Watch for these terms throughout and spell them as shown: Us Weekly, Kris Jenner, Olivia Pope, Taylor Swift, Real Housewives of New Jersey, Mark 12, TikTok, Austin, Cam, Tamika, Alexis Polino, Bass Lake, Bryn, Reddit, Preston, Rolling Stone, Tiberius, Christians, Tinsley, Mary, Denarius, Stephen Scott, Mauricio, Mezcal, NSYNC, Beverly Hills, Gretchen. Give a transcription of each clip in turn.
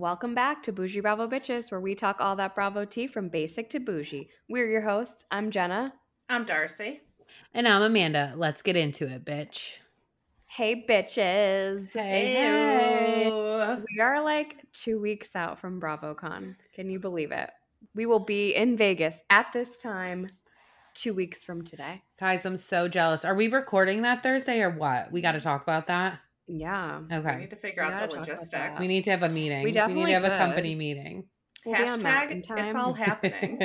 Welcome back to Bougie Bravo Bitches, where we talk all that Bravo tea from basic to bougie. We're your hosts. I'm Jenna. I'm Darcy. And I'm Amanda. Let's get into it, bitch. Hey, bitches. Hey. We are like 2 weeks out from BravoCon. Can you believe it? We will be in Vegas at this time 2 weeks from today. Guys, I'm so jealous. Are we recording that Thursday or what? We got to talk about that. Yeah. Okay. We need to figure out the logistics. We need to have a meeting. We need to have a company meeting. We'll #It's all happening.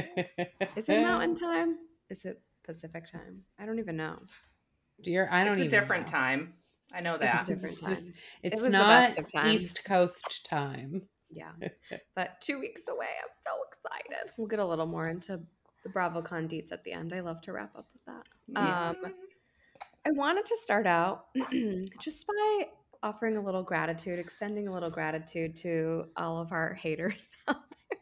Is it mountain time? Is it Pacific time? I don't even know. It's a different time. I know that. It's a different time. It's not East Coast time. Yeah. But 2 weeks away. I'm so excited. We'll get a little more into the BravoCon deets at the end. I love to wrap up with that. Yeah. I wanted to start out just by offering a little gratitude, extending a little gratitude to all of our haters out there.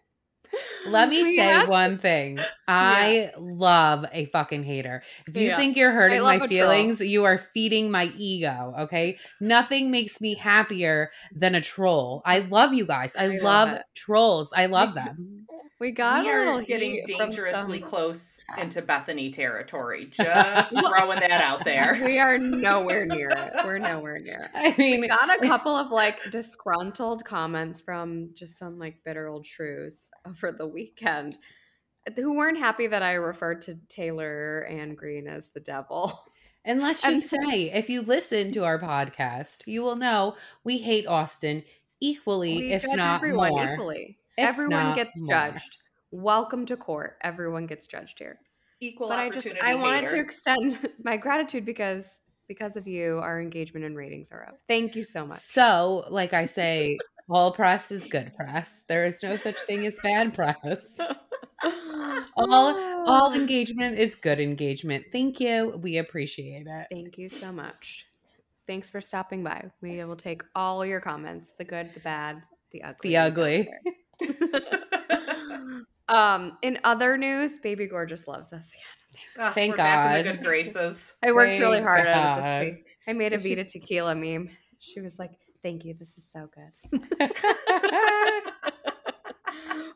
Let me say one thing. I love a fucking hater. If you think you're hurting my feelings, you are feeding my ego, okay? Nothing makes me happier than a troll. I love you guys. I love trolls. I love them. We are getting dangerously close into Bethany territory. Just throwing that out there. We are nowhere near it. We're nowhere near it. I mean, we got a couple of like disgruntled comments from just some like bitter old shrews over the weekend who weren't happy that I referred to Taylor Ann Green as the devil. And let's just say, if you listen to our podcast, you will know we hate Austin equally, if not more. We judge everyone equally. Everyone gets judged. Welcome to court. Everyone gets judged here. Equal opportunity. But I wanted to extend my gratitude because of you, our engagement and ratings are up. Thank you so much. So, like I say, all press is good press. There is no such thing as bad press. All engagement is good engagement. Thank you. We appreciate it. Thank you so much. Thanks for stopping by. We will take all your comments, the good, the bad, the ugly. In other news, Baby Gorgeous loves us again. Thank God. Back in the good graces. I worked really hard at it this week. I made a Vita Tequila meme. She was like, "Thank you. This is so good."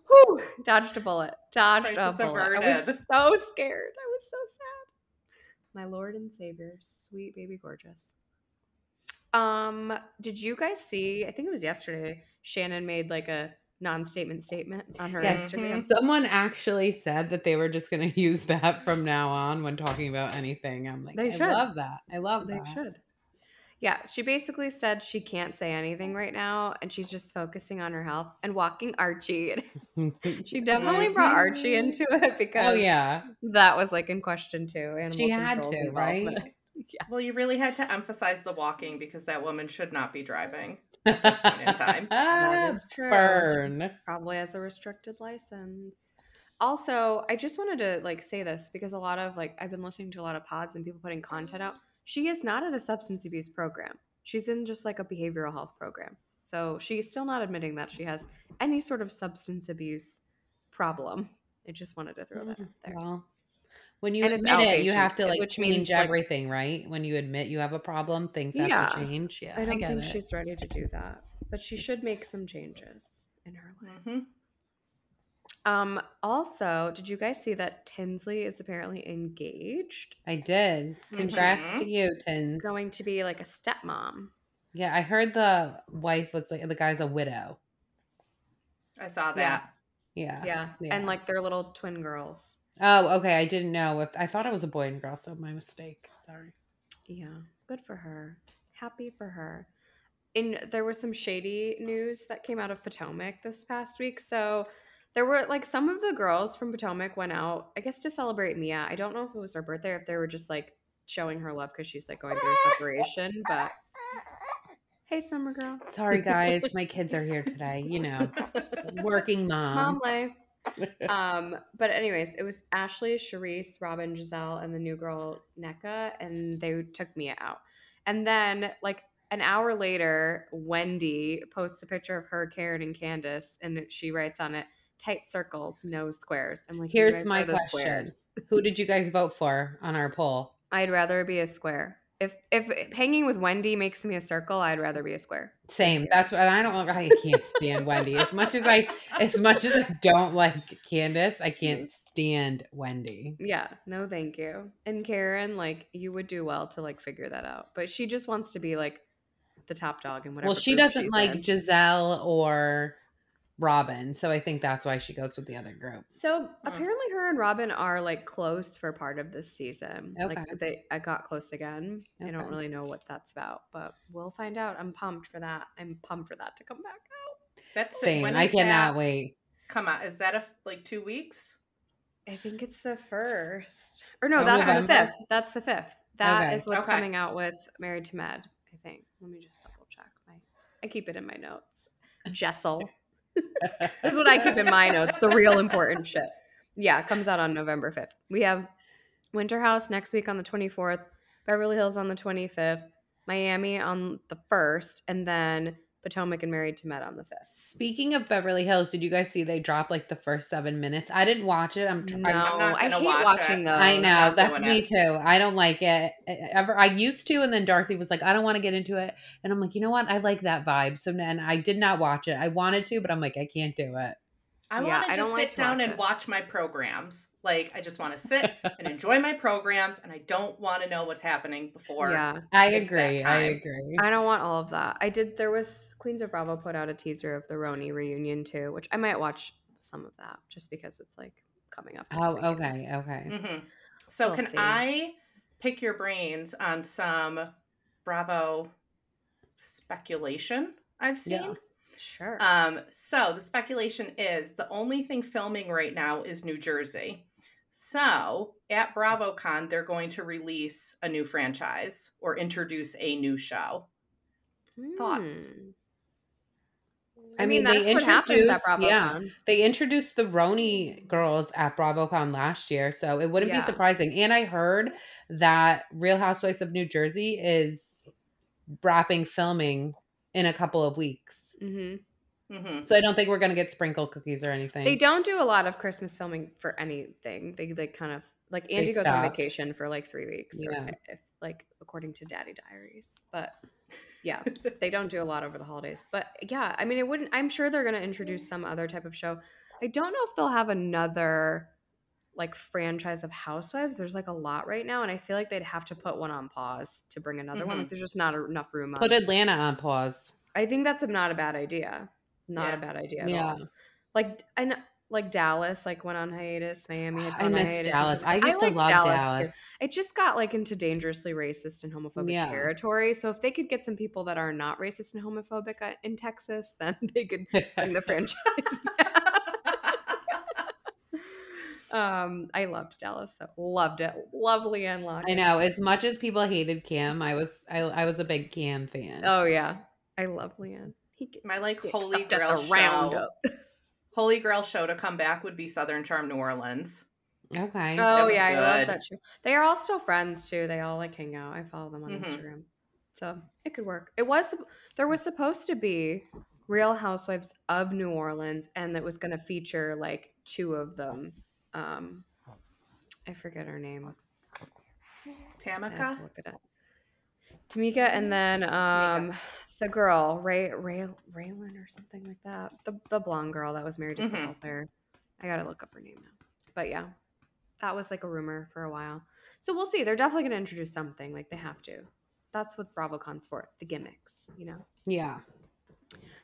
Whew, dodged a bullet. I was so scared. I was so sad. My Lord and Savior, sweet Baby Gorgeous. Did you guys see? I think it was yesterday. Shannon made like a non-statement statement on her Instagram. Someone actually said that they were just going to use that from now on when talking about anything. I'm like, I love that. They should. Yeah. She basically said she can't say anything right now and she's just focusing on her health and walking Archie. She definitely brought Archie into it because that was like in question too. Animal she had to, involved, right? Yeah. Well, you really had to emphasize the walking because that woman should not be driving at this point in time. That is true. Burn. Probably has a restricted license. Also, I just wanted to like say this because a lot of like I've been listening to a lot of pods and people putting content out. She is not at a substance abuse program. She's in just like a behavioral health program. So she's still not admitting that she has any sort of substance abuse problem. I just wanted to throw that out there. Well. When you admit it, you have to like change everything, right? When you admit you have a problem, things have to change. Yeah, I don't think she's ready to do that, but she should make some changes in her life. Mm-hmm. Also, did you guys see that Tinsley is apparently engaged? I did. Congrats to you, Tins. Going to be like a stepmom. Yeah, I heard the wife was like the guy's a widow. I saw that. Yeah. And like their little twin girls. Oh, okay. I didn't know. I thought it was a boy and girl, so my mistake. Sorry. Yeah. Good for her. Happy for her. And there was some shady news that came out of Potomac this past week. So there were like some of the girls from Potomac went out, I guess, to celebrate Mia. I don't know if it was her birthday or if they were just like showing her love because she's like going through a separation. But hey, summer girl. Sorry, guys. My kids are here today. You know, working mom. Mom life. But anyways, it was Ashley, Charisse, Robin, Giselle, and the new girl NECA, and they took Mia out. And then like an hour later, Wendy posts a picture of her, Karen, and Candace, and she writes on it, "Tight circles, no squares." I'm like, here's my question. Who did you guys vote for on our poll? I'd rather be a square. If hanging with Wendy makes me a circle, I'd rather be a square. Same. That's what I can't stand Wendy. As much as I don't like Candace, I can't stand Wendy. Yeah. No, thank you. And Karen, you would do well to figure that out. But she just wants to be the top dog and whatever. Well, she doesn't like Giselle or Robin, so I think that's why she goes with the other group. So apparently her and Robin are close for part of this season. Okay. I got close again. Okay. I don't really know what that's about, but we'll find out. I'm pumped for that. I'm pumped for that to come back out. That's same. I cannot wait. Come out. Is that 2 weeks? I think it's the first. Or no, that's the 5th. That's the 5th. That is what's coming out with Married to Med, I think. Let me just double check. I keep it in my notes. Jessel. This is what I keep in my notes, the real important shit. Yeah, it comes out on November 5th. We have Winter House next week on the 24th, Beverly Hills on the 25th, Miami on the 1st, and then Potomac and Married to Med on the 5th. Speaking of Beverly Hills, did you guys see they dropped the first 7 minutes? I didn't watch it. I hate watching those. I know. That's me too. I don't like it. I used to, and then Darcy was like, I don't want to get into it. And I'm like, you know what? I like that vibe. So, and I did not watch it. I wanted to, but I'm like, I can't do it. I want to just sit down and watch my programs. I just want to sit and enjoy my programs, and I don't want to know what's happening before. Yeah, I agree. I don't want all of that. There was Queens of Bravo put out a teaser of the Roni reunion too, which I might watch some of that just because it's coming up. Oh, okay. Okay. Mm-hmm. So we'll see. I pick your brains on some Bravo speculation I've seen? Yeah. Sure. So the speculation is the only thing filming right now is New Jersey. So at BravoCon, they're going to release a new franchise or introduce a new show. Thoughts? I mean, that's what happens at BravoCon. Yeah, they introduced the Roni girls at BravoCon last year, so it wouldn't be surprising. And I heard that Real Housewives of New Jersey is wrapping filming in a couple of weeks. Mm-hmm. Mm-hmm. So I don't think we're going to get sprinkled cookies or anything. They don't do a lot of Christmas filming for anything. They kind of Andy goes on vacation for 3 weeks, yeah. According to Daddy Diaries. But yeah, they don't do a lot over the holidays. But yeah, I mean, I'm sure they're going to introduce some other type of show. I don't know if they'll have another franchise of Housewives. There's a lot right now, and I feel like they'd have to put one on pause to bring another one. There's just not enough room. Put Atlanta on pause. I think that's not a bad idea. Not a bad idea at all. And Dallas went on hiatus. Miami had gone on hiatus. Dallas. I used to love Dallas. It just got into dangerously racist and homophobic territory. So if they could get some people that are not racist and homophobic in Texas, then they could bring the franchise back. I loved Dallas. So loved it. Lovely and lucky. I know. As much as people hated Cam, I was a big Cam fan. Oh yeah, I love Leanne. He gets my holy grail show. Holy grail show to come back would be Southern Charm, New Orleans. Okay. Oh yeah, good. I love that show. They are all still friends too. They all hang out. I follow them on Instagram, so it could work. There was supposed to be Real Housewives of New Orleans, and that was going to feature two of them. I forget her name. Tamika. I have to look it up. Tamika, and then Tamika. The girl, Raylan or something like that. The blonde girl that was married to football player. I gotta look up her name now. But yeah, that was a rumor for a while. So we'll see. They're definitely gonna introduce something. They have to. That's what BravoCon's for. The gimmicks, you know. Yeah.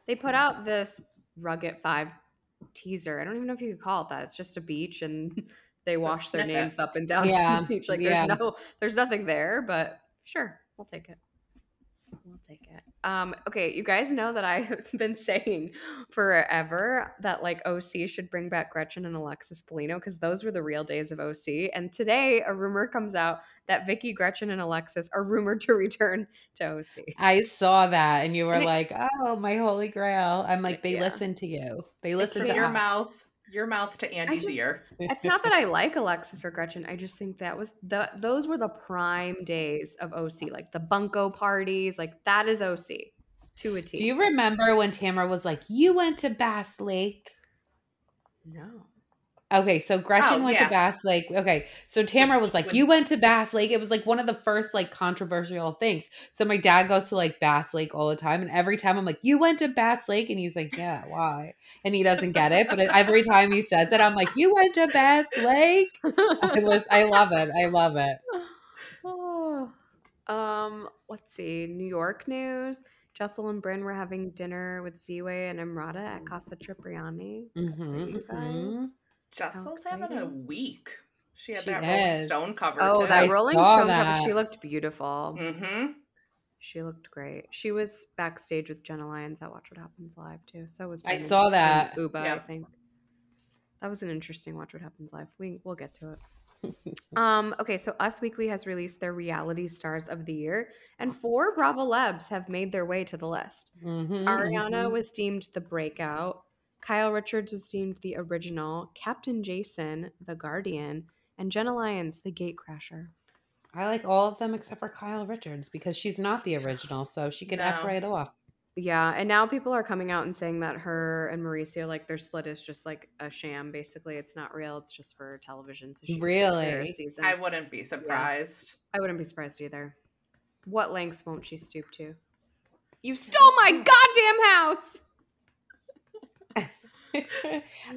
They put out this Rugged 5 teaser. I don't even know if you could call it that. It's just a beach, and they wash their names up and down the beach. There's nothing there, but sure, we'll take it. We'll take it. Okay, you guys know that I have been saying forever that OC should bring back Gretchen and Alexis Polino because those were the real days of OC. And today a rumor comes out that Vicky, Gretchen, and Alexis are rumored to return to OC. I saw that, and you were "Oh, my holy grail!" I'm like, they listen to you. They listen to your mouth to Andy's ear. It's not that I like Alexis or Gretchen. I just think that was those were the prime days of OC, the bunco parties. That is OC to a T. Do you remember when Tamara was like, you went to Bass Lake? No. Okay, so Gretchen went to Bass Lake. Okay, so Tamara was like, you went to Bass Lake. It was like one of the first like controversial things. So my dad goes to like Bass Lake all the time. And every time I'm like, you went to Bass Lake? And he's like, yeah, why? And he doesn't get it. But every time he says it, I'm like, you went to Bass Lake? I love it. I love it. Oh. Let's see. New York news. Jessel and Bryn were having dinner with Z-Way and Emrata at Casa Cipriani. Mm-hmm, mm-hmm. Jessel's having a week. She had that Rolling Stone cover. Oh, that Rolling Stone cover. She looked beautiful. Mm-hmm. She looked great. She was backstage with Jenna Lyons at Watch What Happens Live, too. So was I saw that. Uba, I think. That was an interesting Watch What Happens Live. We'll get to it. Okay, so Us Weekly has released their reality stars of the year, and 4 Bravo Lebs have made their way to the list. Mm-hmm, Ariana was deemed the breakout. Kyle Richards was deemed the original. Captain Jason, the guardian, and Jenna Lyons, the gatecrasher. I like all of them except for Kyle Richards because she's not the original, so she could F right off. Yeah, and now people are coming out and saying that her and Mauricio, like, their split is just, like, a sham, basically. It's not real. It's just for television. So she really? Season. I wouldn't be surprised. Yeah. I wouldn't be surprised either. What lengths won't she stoop to? You stole my goddamn house!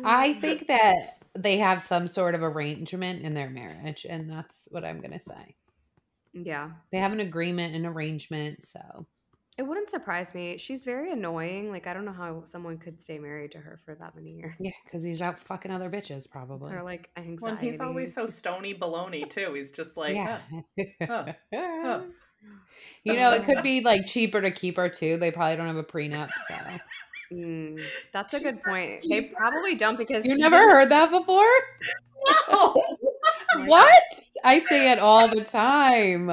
I think that they have some sort of arrangement in their marriage, and that's what I'm going to say. Yeah. They have an agreement, an arrangement, so... It wouldn't surprise me. She's very annoying. Like, I don't know how someone could stay married to her for that many years. Yeah, because he's out fucking other bitches, probably. Or, like, anxiety. Well, he's always so stony baloney, too. He's just like, You know, it could be, like, cheaper to keep her, too. They probably don't have a prenup, so. That's a good point. They probably don't because... You never heard that before? No! What? I say it all the time.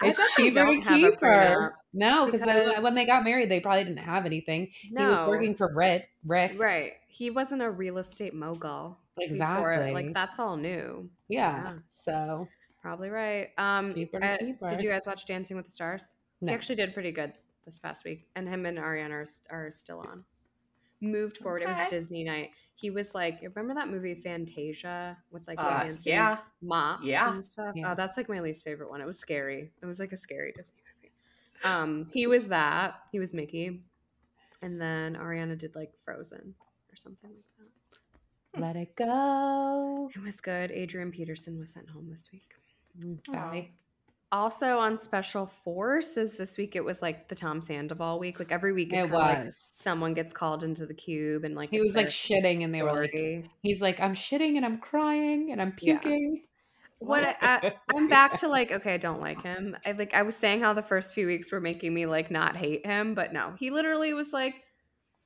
It's cheaper to keep her. No, because when they got married, they probably didn't have anything. No. He was working for Rick. Right. He wasn't a real estate mogul. Exactly. Before. Like, that's all new. Yeah. So. Probably right. Cheaper to keep her. Did you guys watch Dancing with the Stars? No. He actually did pretty good this past week. And him and Ariana are still on. Moved forward. Okay. It was Disney night. He was like, remember that movie Fantasia with like mops and stuff? Yeah. Oh, that's like my least favorite one. It was scary. It was like a scary Disney movie. He was that. He was Mickey. And then Ariana did like Frozen or something like that. Let it go. It was good. Adrian Peterson was sent home this week. Bye. Also on Special Forces this week, it was like the Tom Sandoval week. Like every week, it was like someone gets called into the cube and like he was like shitting, and they were like, he's like, I'm shitting and I'm crying and I'm puking. Yeah. What I'm back to like, okay, I don't like him. I was saying how the first few weeks were making me like not hate him, but no, he literally was like,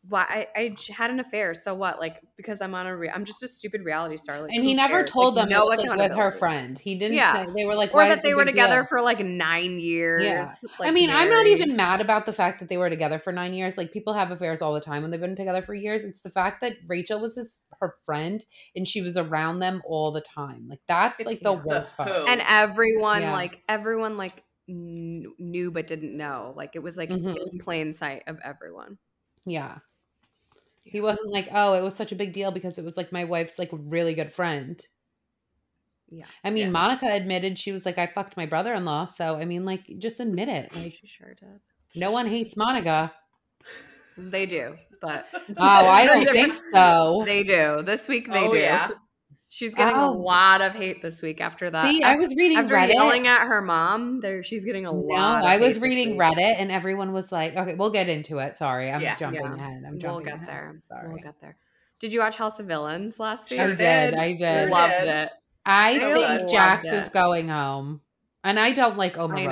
why I had an affair, so what? Like, because I'm on I'm just a stupid reality star. Like, and he never told them no, like, with her friend. He didn't say they were like, or that they were together for like 9 years. Yeah. Like, I mean, married. I'm not even mad about the fact that they were together for 9 years. Like, people have affairs all the time when they've been together for years. It's the fact that Rachel was her friend and she was around them all the time. Like, that's like the worst part. And everyone, like everyone, like knew but didn't know. Like, it was like in plain sight of everyone. Yeah. He wasn't like, oh, it was such a big deal because it was like my wife's like really good friend. Yeah. I mean, Monica admitted she was like, I fucked my brother-in-law. So, I mean, like, just admit it. Like, she sure did. No one hates Monica. They do, but. Oh, I don't think so. They do. This week they do. Yeah. She's getting a lot of hate this week after that. See, I was reading Reddit. After yelling at her mom, she's getting a lot of hate. I was reading Reddit and everyone was like, okay, we'll get into it. Sorry, I'm jumping ahead. We'll get there. Did you watch House of Villains last week? I did. Loved it. I think Jax is going home. And I don't like Omarosa.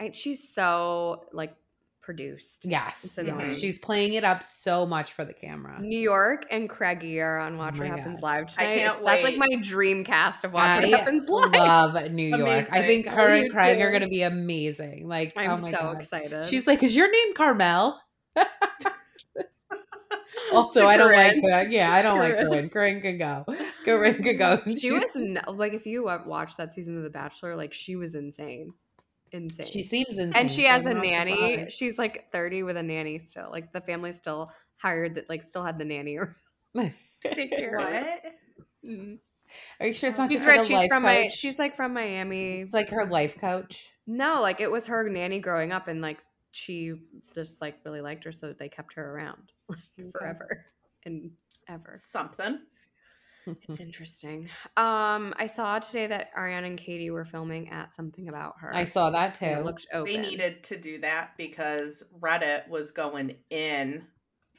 I know. She's so, like, produced. Yes. She's playing it up so much for the camera. New York and Craigie are on Watch What Happens Live tonight. I can't wait. That's like my dream cast of Watch What Happens Live. I love New York. Amazing. I think her and Craig are going to be amazing. Like, I'm excited. She's like, is your name Carmel? Also, I don't like that. Yeah, I don't like Corinne. Corinne can go. Corinne can go. She was like, if you watched that season of The Bachelor, like, she was insane. She seems insane. And she has a nanny. She's like 30 with a nanny still. Like, the family still hired that, like, still had the nanny to take care of. What? Mm-hmm. Are you sure it's not? She's just she's from my. She's like from Miami. It's like her life coach. No, like it was her nanny growing up, and like she just like really liked her, so they kept her around forever and ever. Something. It's interesting. I saw today that Ariana and Katie were filming at Something About Her. I saw that too. It looked open. They needed to do that because Reddit was going in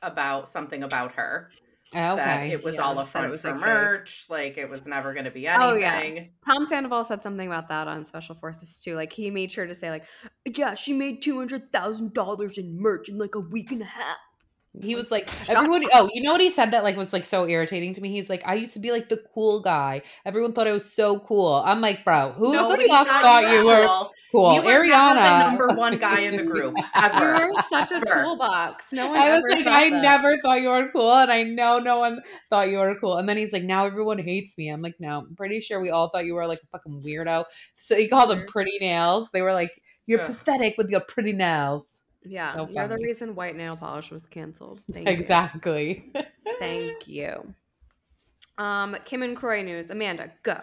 about Something About Her. Okay. That it was all a front for merch. Like it was never going to be anything. Oh, yeah. Tom Sandoval said something about that on Special Forces too. Like he made sure to say like, yeah, she made $200,000 in merch in like a week and a half. He was like, everyone, oh, you know what he said that like was like so irritating to me? He's like, I used to be like the cool guy. Everyone thought I was so cool. I'm like, bro, who nobody else thought you were cool? You were Ariana. Never the number one guy in the group ever. You were such a toolbox. No one I was like, I never thought you were cool. And I know no one thought you were cool. And then he's like, now everyone hates me. I'm like, no, I'm pretty sure we all thought you were like a fucking weirdo. So he called them pretty nails. They were like, you're pathetic with your pretty nails. Yeah, so you're the reason white nail polish was canceled. Thank you. Thank you. Kim and Croy news. Amanda, go.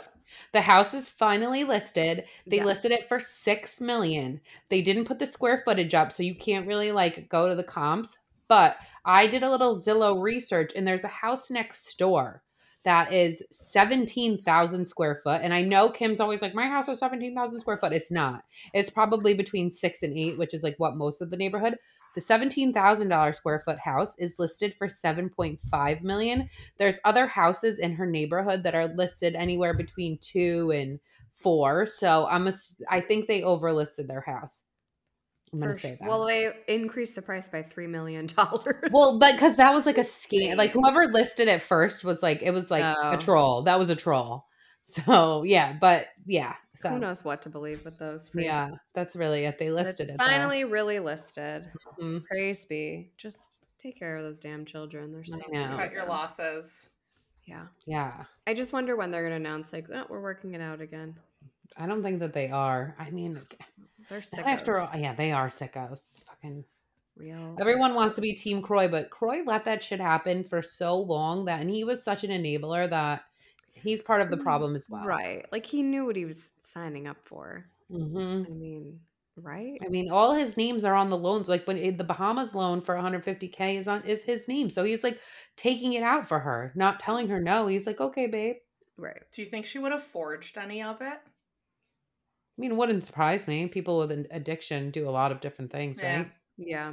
The house is finally listed. They listed it for $6 million. They didn't put the square footage up, so you can't really like go to the comps. But I did a little Zillow research, and there's a house next door that is 17,000 square foot. And I know Kim's always like, my house is 17,000 square foot. It's not. It's probably between 6 and 8, which is like what most of the neighborhood. The $17,000 square foot house is listed for $7.5 million. There's other houses in her neighborhood that are listed anywhere between 2 and 4. So I think they overlisted their house. I'm gonna say that. Well, they increased the price by $3 million. Well, but because that was like a scam. Like whoever listed it first was like, it was like a troll. That was a troll. So yeah, but yeah. So who knows what to believe with those. Yeah, that's really it. They listed it. It's finally really listed. Mm-hmm. Praise be. Just take care of those damn children. They're so cut your losses. Yeah. Yeah. I just wonder when they're going to announce like, oh, we're working it out again. I don't think that they are. I mean, they're sickos. After all, yeah, they are sickos. Fucking real. Everyone wants to be Team Croy, but Croy let that shit happen for so long that, and he was such an enabler that he's part of the problem as well. Right. Like he knew what he was signing up for. Mm-hmm. I mean, right. I mean, all his names are on the loans. Like when the Bahamas loan for $150K is his name. So he's like taking it out for her, not telling her no. He's like, okay, babe. Right. Do you think she would have forged any of it? I mean, it wouldn't surprise me. People with an addiction do a lot of different things, right? Yeah.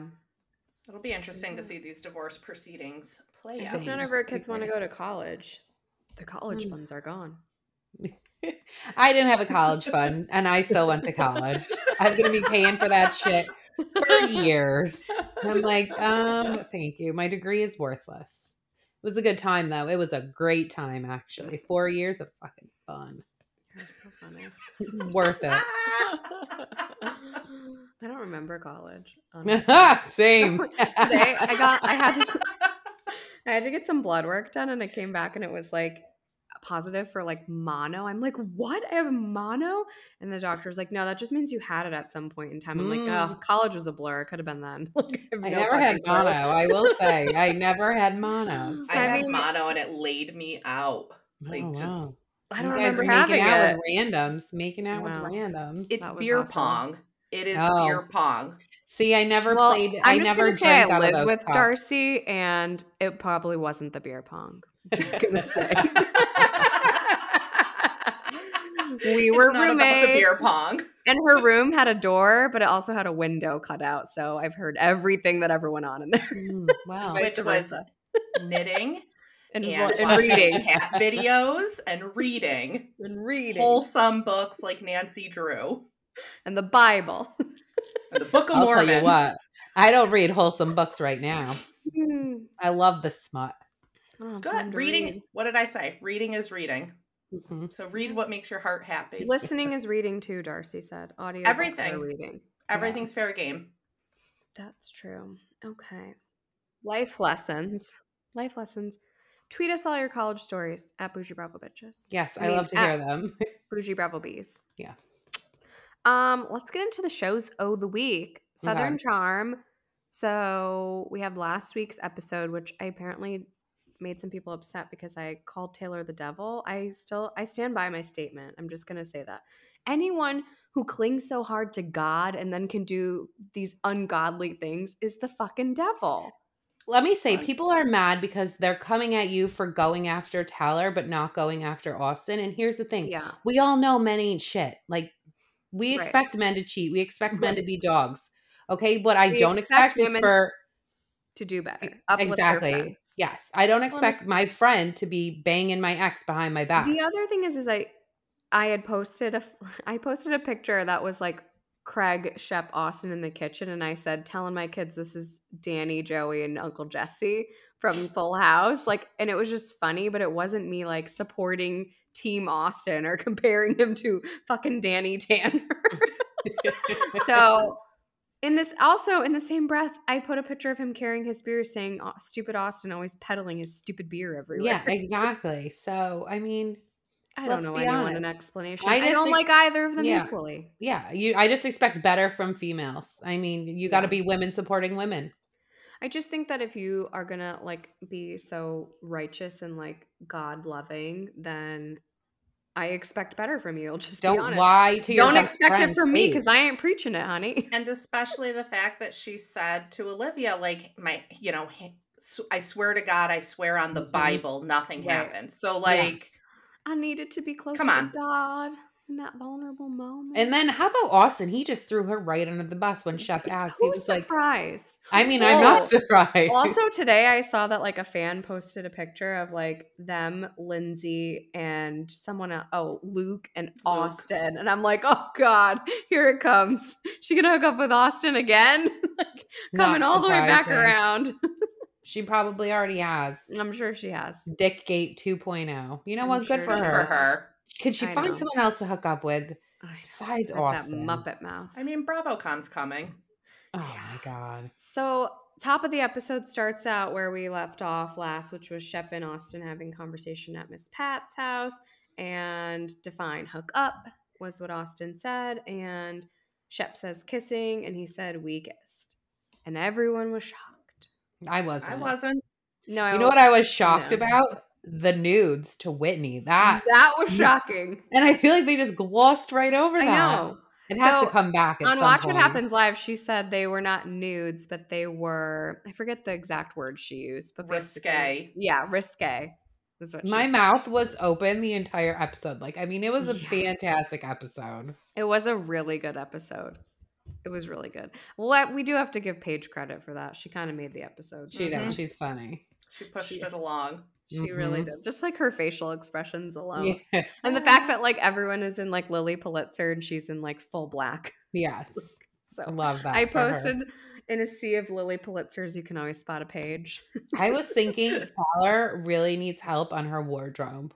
It'll be interesting to see these divorce proceedings play out. None of our kids want to go to college. The college funds are gone. I didn't have a college fund, and I still went to college. I'm going to be paying for that shit for years. And I'm like, thank you. My degree is worthless. It was a good time, though. It was a great time, actually. 4 years of fucking fun. So funny. Worth it. I don't remember college. Same. Today I had to get some blood work done, and I came back and it was like positive for like mono. I'm like, what? I have mono? And the doctor was like, no, that just means you had it at some point in time. I'm like, oh, college was a blur. It could have been then. I never had mono. I will say I never had mono. I had mono and it laid me out. Like just I don't remember having it. Making out with randoms. It's beer pong. It is beer pong. See, I never played. I never drank out of those cups. I lived with Darcy, and it probably wasn't the beer pong. I'm just gonna say. We were roommates. The beer pong. And her room had a door, but it also had a window cut out. So I've heard everything that ever went on in there. Wow, which was knitting. And reading cat videos and reading wholesome books like Nancy Drew and the Bible and the Book of Mormon. Tell you what, I don't read wholesome books right now. I love the smut. Oh, good reading. What did I say? Reading is reading. Mm-hmm. So read what makes your heart happy. Listening is reading too. Darcy said, "Audio everything reading. Everything's fair game." That's true. Okay. Life lessons. Tweet us all your college stories at Bougie Bravo Bitches. Yes, I love to hear them. Bougie Bravo Bees. Yeah. Let's get into the shows of the week. Southern Charm. So we have last week's episode, which I apparently made some people upset because I called Taylor the devil. I stand by my statement. I'm just going to say that. Anyone who clings so hard to God and then can do these ungodly things is the fucking devil. Let me say, people are mad because they're coming at you for going after Taylor but not going after Austin. And here's the thing. Yeah. We all know men ain't shit. Like, we expect men to cheat. We expect men to be dogs. Okay? What I don't expect is for – to do better. Exactly. Yes. I don't expect my friend to be banging my ex behind my back. The other thing is I had posted a picture that was like Craig, Shep, Austin in the kitchen. And I said, telling my kids, this is Danny, Joey, and Uncle Jesse from Full House. Like, and it was just funny, but it wasn't me like supporting Team Austin or comparing him to fucking Danny Tanner. So in the same breath, I put a picture of him carrying his beer saying, oh, stupid Austin always peddling his stupid beer everywhere. Yeah, exactly. So, I mean, I don't know. I don't want an explanation. I don't like either of them equally. Yeah. I just expect better from females. I mean, you got to be women supporting women. I just think that if you are going to like be so righteous and like God loving, then I expect better from you. Just don't be honest. Lie to your best friend's face. Don't expect it from me because I ain't preaching it, honey. And especially the fact that she said to Olivia, like, I swear to God, I swear on the Bible, nothing happened. So, like, I needed to be closer to God in that vulnerable moment. And then how about Austin? He just threw her right under the bus when Shep asked. He was surprised. Like, I mean, I'm not surprised. Also today I saw that like a fan posted a picture of like them, Lindsay and someone else, Luke and Austin. And I'm like, oh God, here it comes. She gonna hook up with Austin again? Like coming all the way back around. She probably already has. I'm sure she has. Dickgate 2.0. You know what? Good for her. Could she find someone else to hook up with besides Austin? That Muppet mouth. I mean, BravoCon's coming. Oh, my God. So top of the episode starts out where we left off last, which was Shep and Austin having conversation at Miss Pat's house. And define hook up was what Austin said. And Shep says kissing, and he said we kissed. And everyone was shocked. I wasn't. No, I wasn't. You know what I was shocked about? The nudes to Whitney. That was shocking. And I feel like they just glossed right over that. I know. It has to come back at some point. On Watch What Happens Live, she said they were not nudes, but they were, I forget the exact word she used. But risque. Yeah, risque. That's what she said. My mouth was open the entire episode. Like, I mean, it was a fantastic episode. It was a really good episode. It was really good. Well, we do have to give Paige credit for that. She kind of made the episode. She does. She's funny. She pushed it along. She really did. Just like her facial expressions alone. Yeah. And the fact that like everyone is in like Lily Pulitzer and she's in like full black. Yes. So love that. I posted in a sea of Lily Pulitzers, you can always spot a Page. I was thinking Taylor really needs help on her wardrobe.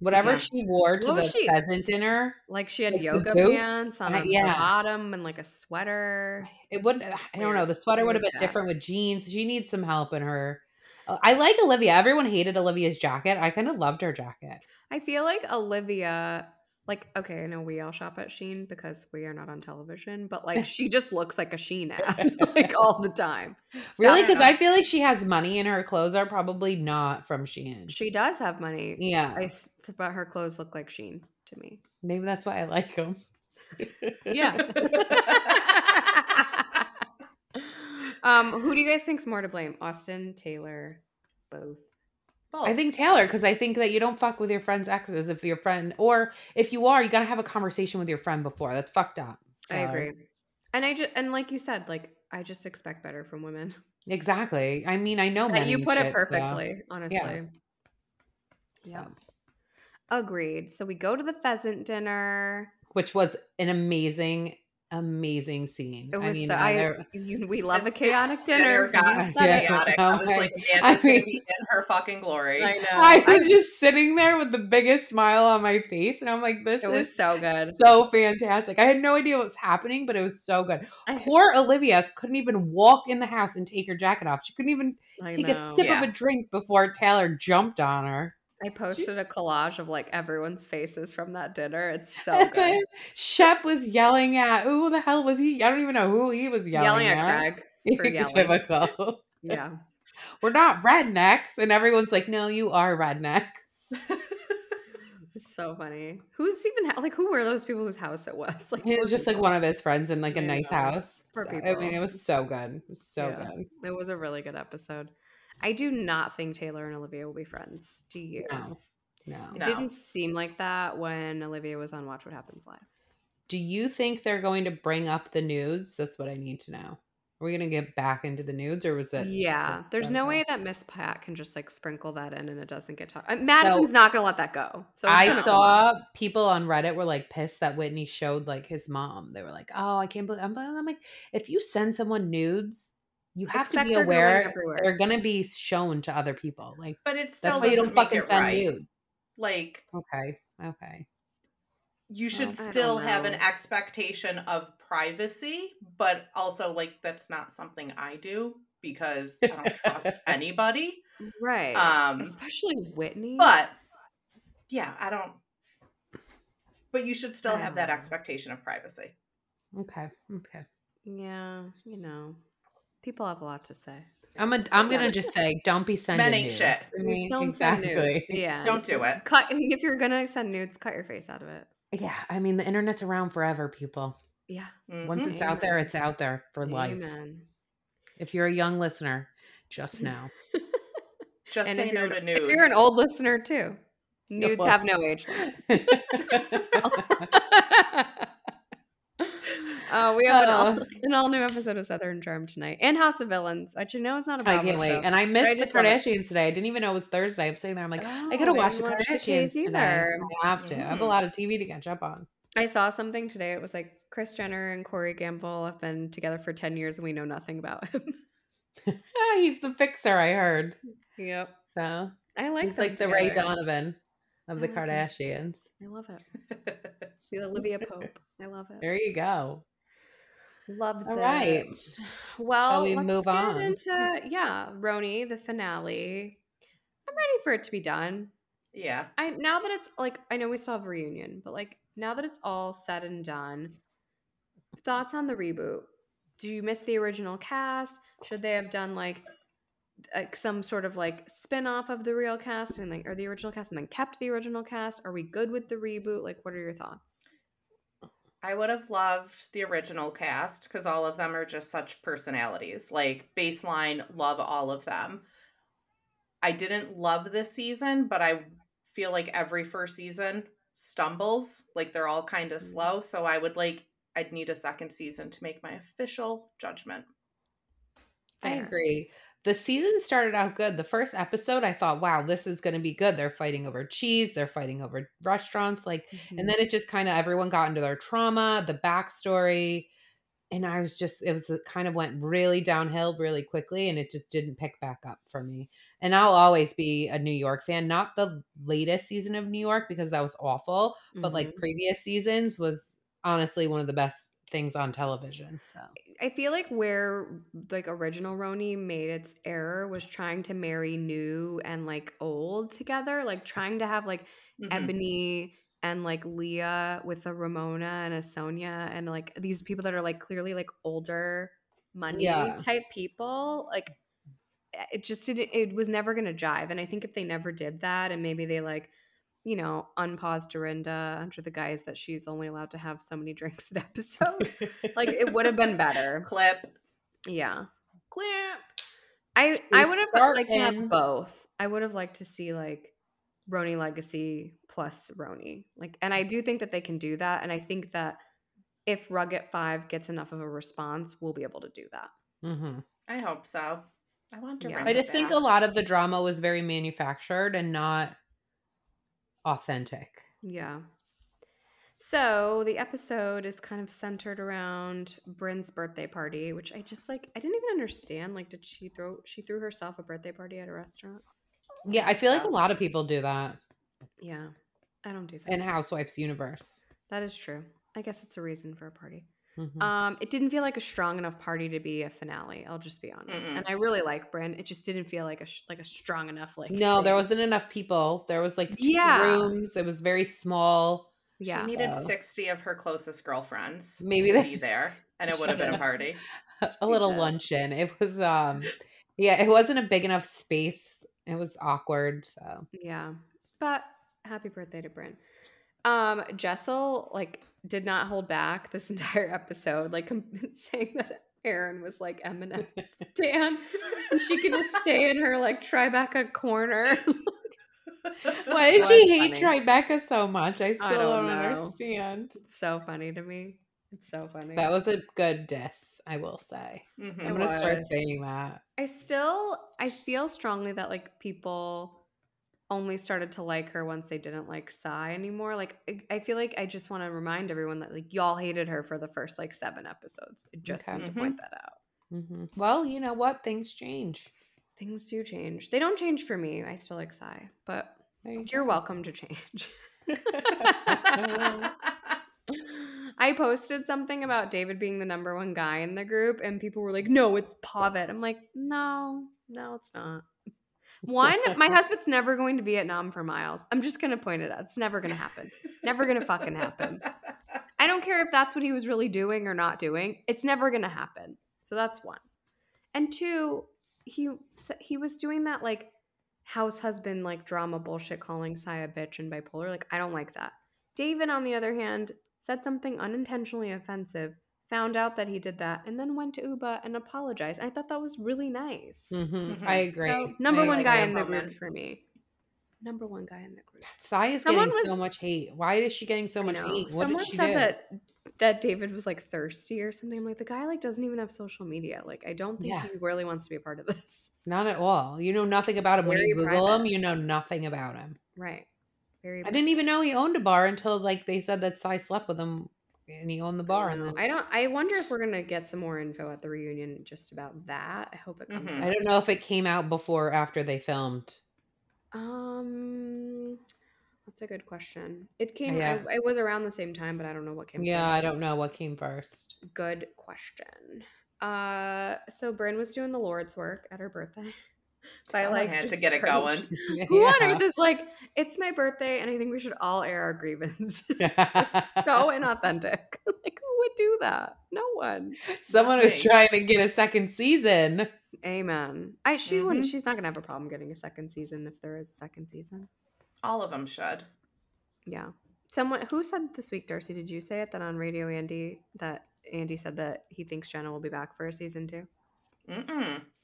Whatever she wore to the pheasant dinner. Like she had like yoga pants on the bottom and like a sweater. It wouldn't, I don't know. The sweater would have been different with jeans. She needs some help in her. I like Olivia. Everyone hated Olivia's jacket. I kind of loved her jacket. I feel like Olivia, like, okay, I know we all shop at Shein because we are not on television, but like she just looks like a Shein ad like all the time. Really? Because I feel like she has money and her clothes are probably not from Shein. She does have money. Yeah. But her clothes look like Shein to me. Maybe that's why I like them. Yeah. Who do you guys think's more to blame? Austin, Taylor, both? I think Taylor, because I think that you don't fuck with your friend's exes if your friend, or if you are, you gotta have a conversation with your friend before. That's fucked up. Taylor. I agree, and like you said, like I just expect better from women. Exactly. I mean, I know that you put it perfectly, honestly. Yeah. So. Agreed. So we go to the pheasant dinner, which was an amazing scene. It was we love a chaotic dinner. Chaotic. I was like, Amanda's going to be in her fucking glory. I know. I was just sitting there with the biggest smile on my face, and I'm like, this was so good, so fantastic. I had no idea what was happening, but it was so good. Poor Olivia couldn't even walk in the house and take her jacket off. She couldn't even take a sip of a drink before Taylor jumped on her. I posted a collage of like everyone's faces from that dinner. It's so good. Shep was yelling at who the hell was he? I don't even know who he was yelling at. Yelling at Craig for yelling. Typical. Yeah. We're not rednecks. And everyone's like, no, you are rednecks. It's so funny. Who's even, like, who were those people whose house it was? Like, it was just, like, one of his friends in, like, a nice house. So, I mean, it was so good. It was so good. It was a really good episode. I do not think Taylor and Olivia will be friends. Do you? No. No. It didn't seem like that when Olivia was on Watch What Happens Live. Do you think they're going to bring up the nudes? That's what I need to know. Are we going to get back into the nudes, or was it? Yeah. There's no way that Miss Pat can just, like, sprinkle that in and it doesn't get talked. Madison's not going to let that go. So I saw people on Reddit were, like, pissed that Whitney showed, like, his mom. They were like, oh, I can't believe – I'm like, if you send someone nudes, you have to be aware they're going to be shown to other people. Like, but it's still – that's why you don't fucking send nudes. Like – Okay. You should still have an expectation of privacy, but also, like, that's not something I do because I don't trust anybody. Right. Especially Whitney. But, yeah, I don't. But you should still have that expectation of privacy. Okay. Yeah, you know, people have a lot to say. I'm gonna just say, don't be sending nudes. Shit. I mean, don't send nudes. Yeah. Don't do it. Cut, if you're gonna send nudes, cut your face out of it. Yeah, I mean, the internet's around forever, people. Yeah. Mm-hmm. Once it's out there, it's out there for life. If you're a young listener, just know. Just say no to nudes. If you're an old listener too, nudes have no age limit. We have an all new episode of Southern Charm tonight, and House of Villains, which, you know, it's not a problem. I can't wait. And I missed the Kardashians today. I didn't even know it was Thursday. I'm sitting there. I'm like, I gotta watch the Kardashians today. I have to. I have a lot of TV to catch up on. I saw something today. It was like Kris Jenner and Corey Gamble have been together for 10 years, and we know nothing about him. He's the fixer, I heard. Yep. So I like. He's like the Ray Donovan of the Kardashians. I love it. The Olivia Pope. I love it. There you go. Loves it. Right. Well, shall we move on into Roni, the finale? I'm ready for it to be done. Yeah. Now that it's like, I know we still have a reunion, but like now that it's all said and done, thoughts on the reboot? Do you miss the original cast? Should they have done like some sort of like spin-off of the real cast and like, or the original cast, and then kept the original cast? Are we good with the reboot? Like, what are your thoughts? I would have loved the original cast because all of them are just such personalities. Like, baseline, love all of them. I didn't love this season, but I feel like every first season stumbles. Like, they're all kind of slow. So I would I'd need a second season to make my official judgment. Fair. I agree. The season started out good. The first episode, I thought, wow, this is going to be good. They're fighting over cheese. They're fighting over restaurants. And then it just kind of, everyone got into their trauma, the backstory. And I was just, it kind of went really downhill really quickly. And it just didn't pick back up for me. And I'll always be a New York fan. Not the latest season of New York, because that was awful. Mm-hmm. But like previous seasons was honestly one of the best things on television. So I feel like where like original Roni made its error was trying to marry new and like old together, like trying to have like Ebony and like Leah with a Ramona and a Sonia and like these people that are like clearly like older money type people. Like it just didn't, it was never gonna jive. And I think if they never did that, and maybe they like, you know, unpause Dorinda under the guise that she's only allowed to have so many drinks an episode. Like, it would have been better. Clip. Yeah. Clip. I would have liked to have both. I would have liked to see, like, Roni Legacy plus Roni. Like, and I do think that they can do that. And I think that if Rugged 5 gets enough of a response, we'll be able to do that. Mm-hmm. I hope so. I want to I just think a lot of the drama was very manufactured and not authentic. Yeah. So the episode is kind of centered around Bryn's birthday party, which I just like, I didn't even understand. Like, did she threw herself a birthday party at a restaurant? Yeah, I feel like a lot of people do that. Yeah, I don't do that. In Housewives universe. That is true. I guess it's a reason for a party. Mm-hmm. It didn't feel like a strong enough party to be a finale. I'll just be honest. Mm-mm. And I really like Bryn. It just didn't feel like a strong enough like. No, there wasn't enough people. There was like two rooms. It was very small. Yeah, she needed 60 of her closest girlfriends. Maybe to be there, and it would have been a party. A little luncheon. It was Yeah, it wasn't a big enough space. It was awkward. So yeah, but happy birthday to Brynn. Jessel did not hold back this entire episode, saying that Aaron was like Eminem Stan, and she could just stay in her Tribeca corner. Why did she hate Tribeca so much? I still don't understand. It's so funny to me. It's so funny. That was a good diss, I will say. Mm-hmm. I'm gonna start saying that. I feel strongly that people only started to like her once they didn't like Psy anymore. I feel I just want to remind everyone that y'all hated her for the first 7 episodes. I just need to point that out. Mm-hmm. Well, you know what? Things change. Things do change. They don't change for me. I still like Psy, but you're welcome to change. I posted something about David being the number one guy in the group, and people were like, "No, it's Pavitt." I'm like, "No, it's not." One, my husband's never going to Vietnam for miles. I'm just going to point it out. It's never going to happen. Never going to fucking happen. I don't care if that's what he was really doing or not doing. It's never going to happen. So that's one. And two, he was doing that house husband drama bullshit, calling Psy a bitch and bipolar. I don't like that. David, on the other hand, said something unintentionally offensive, found out that he did that, and then went to Uba and apologized. I thought that was really nice. Mm-hmm. Mm-hmm. I agree. So, number one guy in the group. Psy is getting so much hate. Why is she getting so much hate? Someone said that David was thirsty or something. I'm the guy doesn't even have social media. I don't think he really wants to be a part of this. Not at all. You know nothing about him. Very when you Google private. Him, you know nothing about him. Right. Very I didn't even know he owned a bar until they said that Psy slept with him. And he owned the bar. I wonder if we're going to get some more info at the reunion just about that. I hope it comes out. I don't know if it came out before or after they filmed. That's a good question. It came it was around the same time, but I don't know what came first. Yeah, I don't know what came first. Good question. So Brynn was doing the Lord's work at her birthday. By had to get it going. Who on earth is it's my birthday and I think we should all air our grievance? It's so inauthentic. Who would do that? No one. Someone who's trying to get a second season. Amen. She's not gonna have a problem getting a second season if there is a second season. All of them should. Yeah. Someone who said this week, Darcy, did you say it, that on Radio Andy that Andy said that he thinks Jenna will be back for a season 2?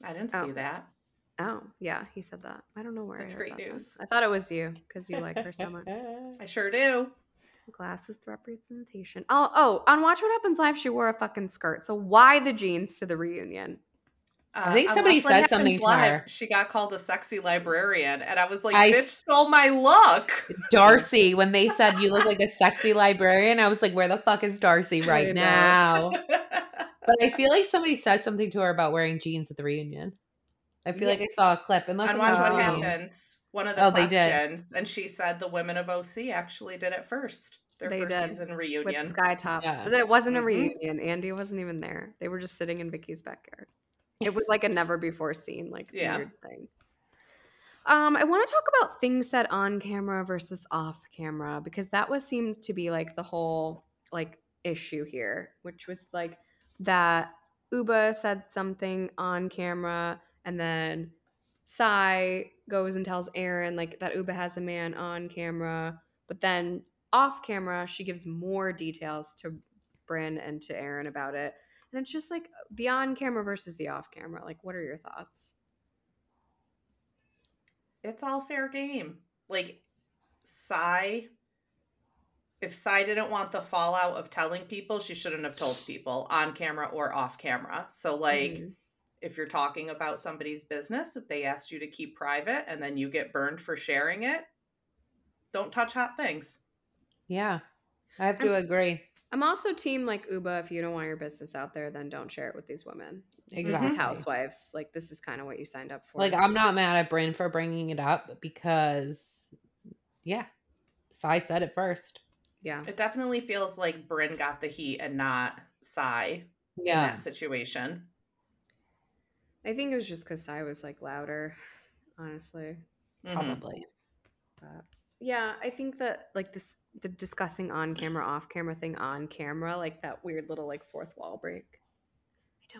I didn't see that. Oh, yeah, he said that. I don't know where. That's great news. I thought it was you because you like her so much. I sure do. Glasses representation. Oh, on Watch What Happens Live, she wore a fucking skirt. So why the jeans to the reunion? I think somebody said something to her. She got called a sexy librarian, and I was like, bitch stole my look. Darcy, when they said you look like a sexy librarian, I was like, where the fuck is Darcy right now? But I feel like somebody said something to her about wearing jeans at the reunion. I feel like I saw a clip. Unless on Watch What Happens, one of the questions, and she said the women of OC actually did it first. Their first season reunion. With sky tops. Yeah. But it wasn't a reunion. Andy wasn't even there. They were just sitting in Vicky's backyard. It was like a never before seen, weird thing. I want to talk about things said on camera versus off camera, because that seemed to be the whole issue here, which was that Uba said something on camera. And then Psy goes and tells Aaron that Uba has a man on camera. But then off camera, she gives more details to Brynn and to Aaron about it. And it's just the on camera versus the off camera. What are your thoughts? It's all fair game. Psy, if Psy didn't want the fallout of telling people, she shouldn't have told people on camera or off camera. So if you're talking about somebody's business, if they asked you to keep private and then you get burned for sharing it, don't touch hot things. Yeah, I have to agree. I'm also team Uba, if you don't want your business out there, then don't share it with these women. Exactly. This is housewives. This is kind of what you signed up for. I'm not mad at Brynn for bringing it up because, Psy said it first. Yeah. It definitely feels like Brynn got the heat and not Psy in that situation. I think it was just because Psy was louder, honestly. Mm-hmm. Probably. But yeah, I think that the discussing on camera, off camera thing on camera, that weird little fourth wall break.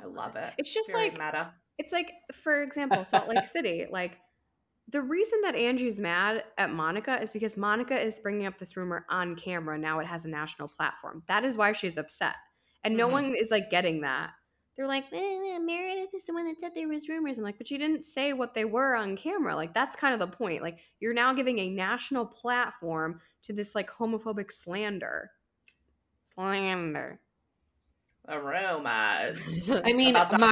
I love it. It's just very meta. It's like, for example, Salt Lake City, like the reason that Andrew's mad at Monica is because Monica is bringing up this rumor on camera. Now it has a national platform. That is why she's upset. And no one is like getting that. They're like, Meredith is the one that said there was rumors. I'm like, but you didn't say what they were on camera. Like, that's kind of the point. Like, you're now giving a national platform to this like homophobic slander. Rumors. I mean, also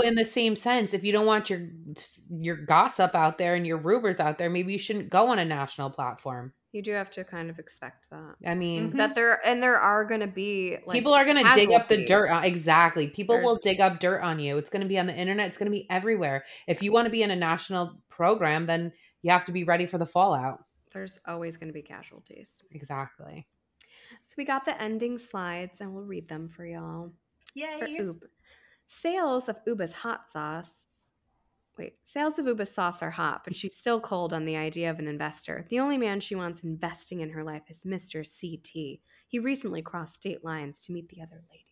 in the same sense, if you don't want your gossip out there and your rumors out there, maybe you shouldn't go on a national platform. You do have to kind of expect that. I mean, that there are going to be like, people are going to dig up the dirt. Exactly. People will dig up dirt on you. It's going to be on the internet. It's going to be everywhere. If you want to be in a national program, then you have to be ready for the fallout. There's always going to be casualties. Exactly. So we got the ending slides, and we'll read them for y'all. Yay. For Uba. Sales of Uba's sauce are hot, but she's still cold on the idea of an investor. The only man she wants investing in her life is Mr. CT. He recently crossed state lines to meet the other ladies.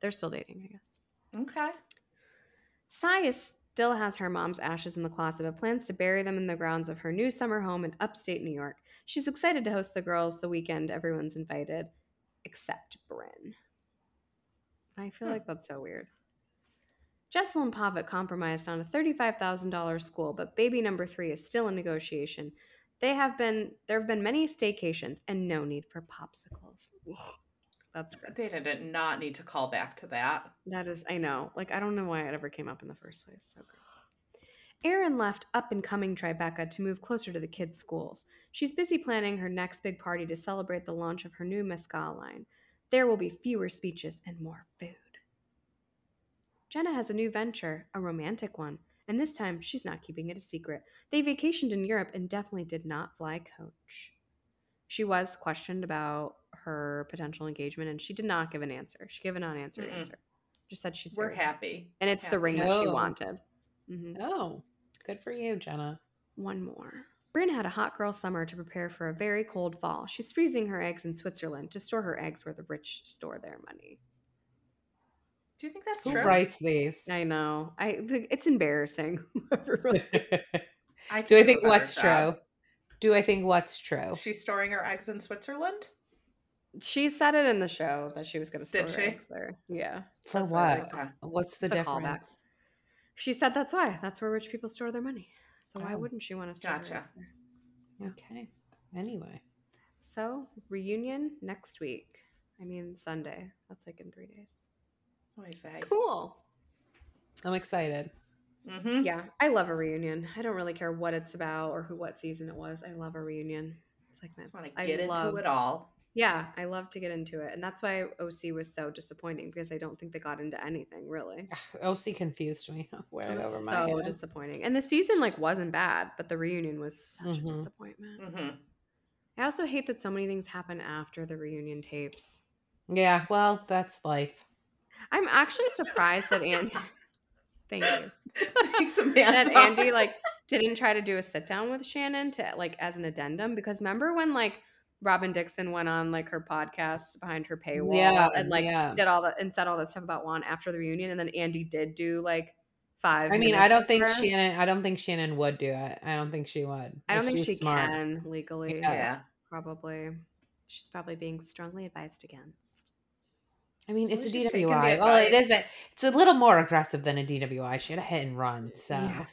They're still dating, I guess. Okay. Sai still has her mom's ashes in the closet, but plans to bury them in the grounds of her new summer home in upstate New York. She's excited to host the girls the weekend. Everyone's invited, except Brynn. I feel like that's so weird. Jessel and Pavitt compromised on a $35,000 school, but baby number 3 is still in negotiation. There have been many staycations and no need for popsicles. That's great. They did not need to call back to that. That is, I know. Like, I don't know why it ever came up in the first place. So gross. Erin left up-and-coming Tribeca to move closer to the kids' schools. She's busy planning her next big party to celebrate the launch of her new mezcal line. There will be fewer speeches and more food. Jenna has a new venture, a romantic one, and this time she's not keeping it a secret. They vacationed in Europe and definitely did not fly coach. She was questioned about her potential engagement, and she did not give an answer. She gave a non-answer answer. Just said we're happy. And it's the ring that she wanted. Mm-hmm. Oh, good for you, Jenna. One more. Brynn had a hot girl summer to prepare for a very cold fall. She's freezing her eggs in Switzerland to store her eggs where the rich store their money. Do you think that's true? Who writes these? I know. It's embarrassing. Do I think what's true? She's storing her eggs in Switzerland? She said it in the show that she was going to store her eggs there. Yeah. For what? What's the difference? Callback. She said that's why. That's where rich people store their money. So why wouldn't she want to store her eggs there? Yeah. Okay. Anyway. So reunion next week. I mean Sunday. That's like in 3 days. Cool. I'm excited. Mm-hmm. Yeah, I love a reunion. I don't really care what it's about or what season it was. I love a reunion. It's like I just want to get into it all. Yeah, I love to get into it. And that's why OC was so disappointing, because I don't think they got into anything, really. OC confused me. It was over my head. Disappointing. And the season wasn't bad, but the reunion was such a disappointment. Mm-hmm. I also hate that so many things happen after the reunion tapes. Yeah, well, that's life. I'm actually surprised that Andy didn't try to do a sit down with Shannon to as an addendum, because remember when Robin Dixon went on her podcast behind her paywall did all that and said all that stuff about Juan after the reunion, and then Andy did do 5 I mean, I don't think Shannon would do it. I don't think she would. I don't think she can legally. Yeah. Probably. She's probably being strongly advised again. I mean, it's a DWI. Well, it isn't. It's a little more aggressive than a DWI. She had a hit and run. So, yeah.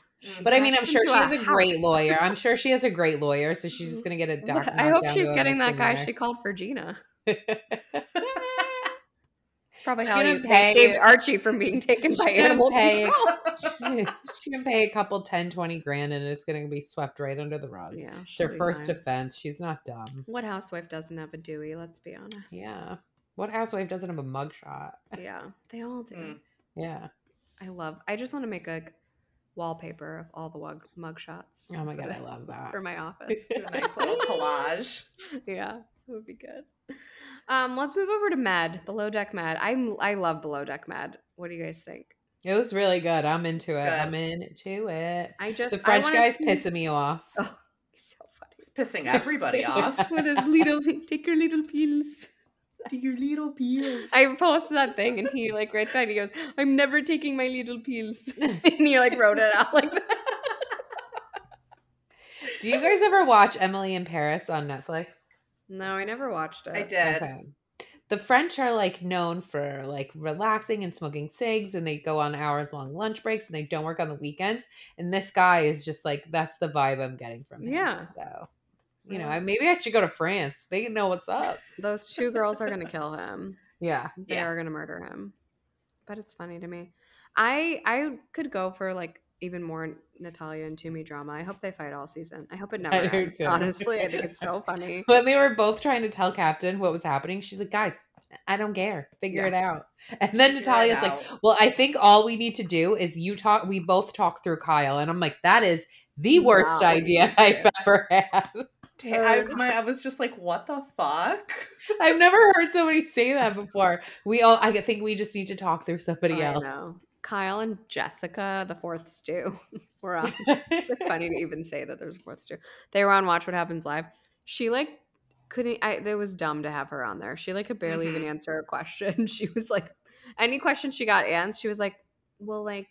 But I mean, I'm sure she has a great lawyer. I'm sure she has a great lawyer. So she's just gonna get a doctor. I hope she's getting that guy she called for Gina. It's probably how you saved Archie from being taken by animal control. She can pay a couple $10,000-$20,000, and it's gonna be swept right under the rug. Yeah, it's her first offense. She's not dumb. What housewife doesn't have a Dewey? Let's be honest. Yeah. What housewife doesn't have a mugshot? Yeah, they all do. Mm. Yeah. I just want to make a wallpaper of all the mugshots. Oh my God, I love that. For my office. Do a nice little collage. Yeah, it would be good. Let's move over to Med, Below Deck Med. I love Below Deck Med. What do you guys think? It was really good. I'm into it. I'm into it. The French guy's pissing me off. Oh, he's so funny. He's pissing everybody off. With his take your little pills. Your little pills. I posted that thing and he like writes down, he goes, I'm never taking my little pills. And he like wrote it out like that. Do you guys ever watch Emily in Paris on Netflix? No, I never watched it. I did. Okay. The French are like known for like relaxing and smoking cigs, and they go on hours-long lunch breaks, and they don't work on the weekends. And this guy is just like, that's the vibe I'm getting from him. Yeah. So, you know, maybe I should go to France. They know what's up. Those two girls are going to kill him. Yeah. They are going to murder him. But it's funny to me. I could go for like even more Natalia and Toomey drama. I hope they fight all season. I hope it never ends. Too. Honestly, I think it's so funny. When they were both trying to tell Captain what was happening, she's like, guys, I don't care. Figure it out. And then Natalia's like, well, I think all we need to do is you talk. We both talk through Kyle. And I'm like, that is the worst idea I've ever had. I was just like, what the fuck? I've never heard somebody say that before. I think we just need to talk through somebody else. I know. Kyle and Jessica, the fourth stew, were on. It's like funny to even say that there's a fourth stew. They were on Watch What Happens Live. She like couldn't. It was dumb to have her on there. She like could barely even answer a question. She was like, any question she got answered, she was like, well, like,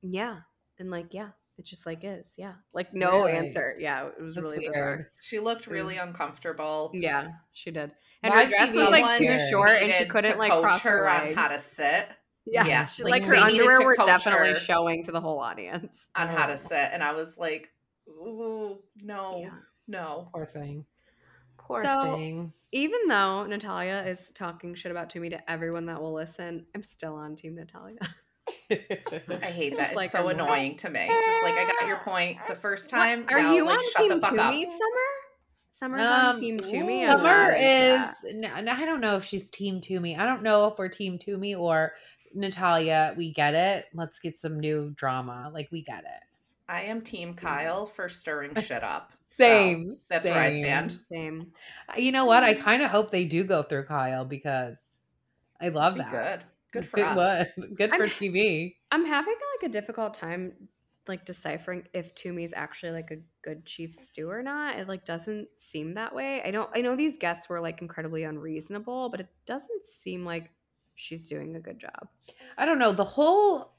yeah, and like, yeah. It just like is, yeah. Like no answer. Yeah, it was really weird. She looked really uncomfortable. Yeah, she did. And her dress was like too short, and she couldn't like cross her legs. On how to sit. Yes, yeah. She, like her underwear were definitely showing to the whole audience on how to sit, and I was like, "Ooh, no, no, poor thing." Even though Natalia is talking shit about Toomey to everyone that will listen, I'm still on Team Natalia. I hate that. It's like so annoying to me. Just like, I got your point the first time. What? Are now, you like, on Team Toomey, up. Summer's on Team Toomey. Summer is I don't know if she's Team Toomey. I don't know if we're Team Toomey or Natalia. We get it. Let's get some new drama. Like, we get it. I am Team Kyle for stirring shit up. Same. So that's where I stand. Same. You know what? I kind of hope they do go through Kyle because I love that. Good. Good for us. Good for TV. I'm having like a difficult time like deciphering if Toomey's actually like a good chief stew or not. It like doesn't seem that way. I know these guests were like incredibly unreasonable, but it doesn't seem like she's doing a good job. I don't know. The whole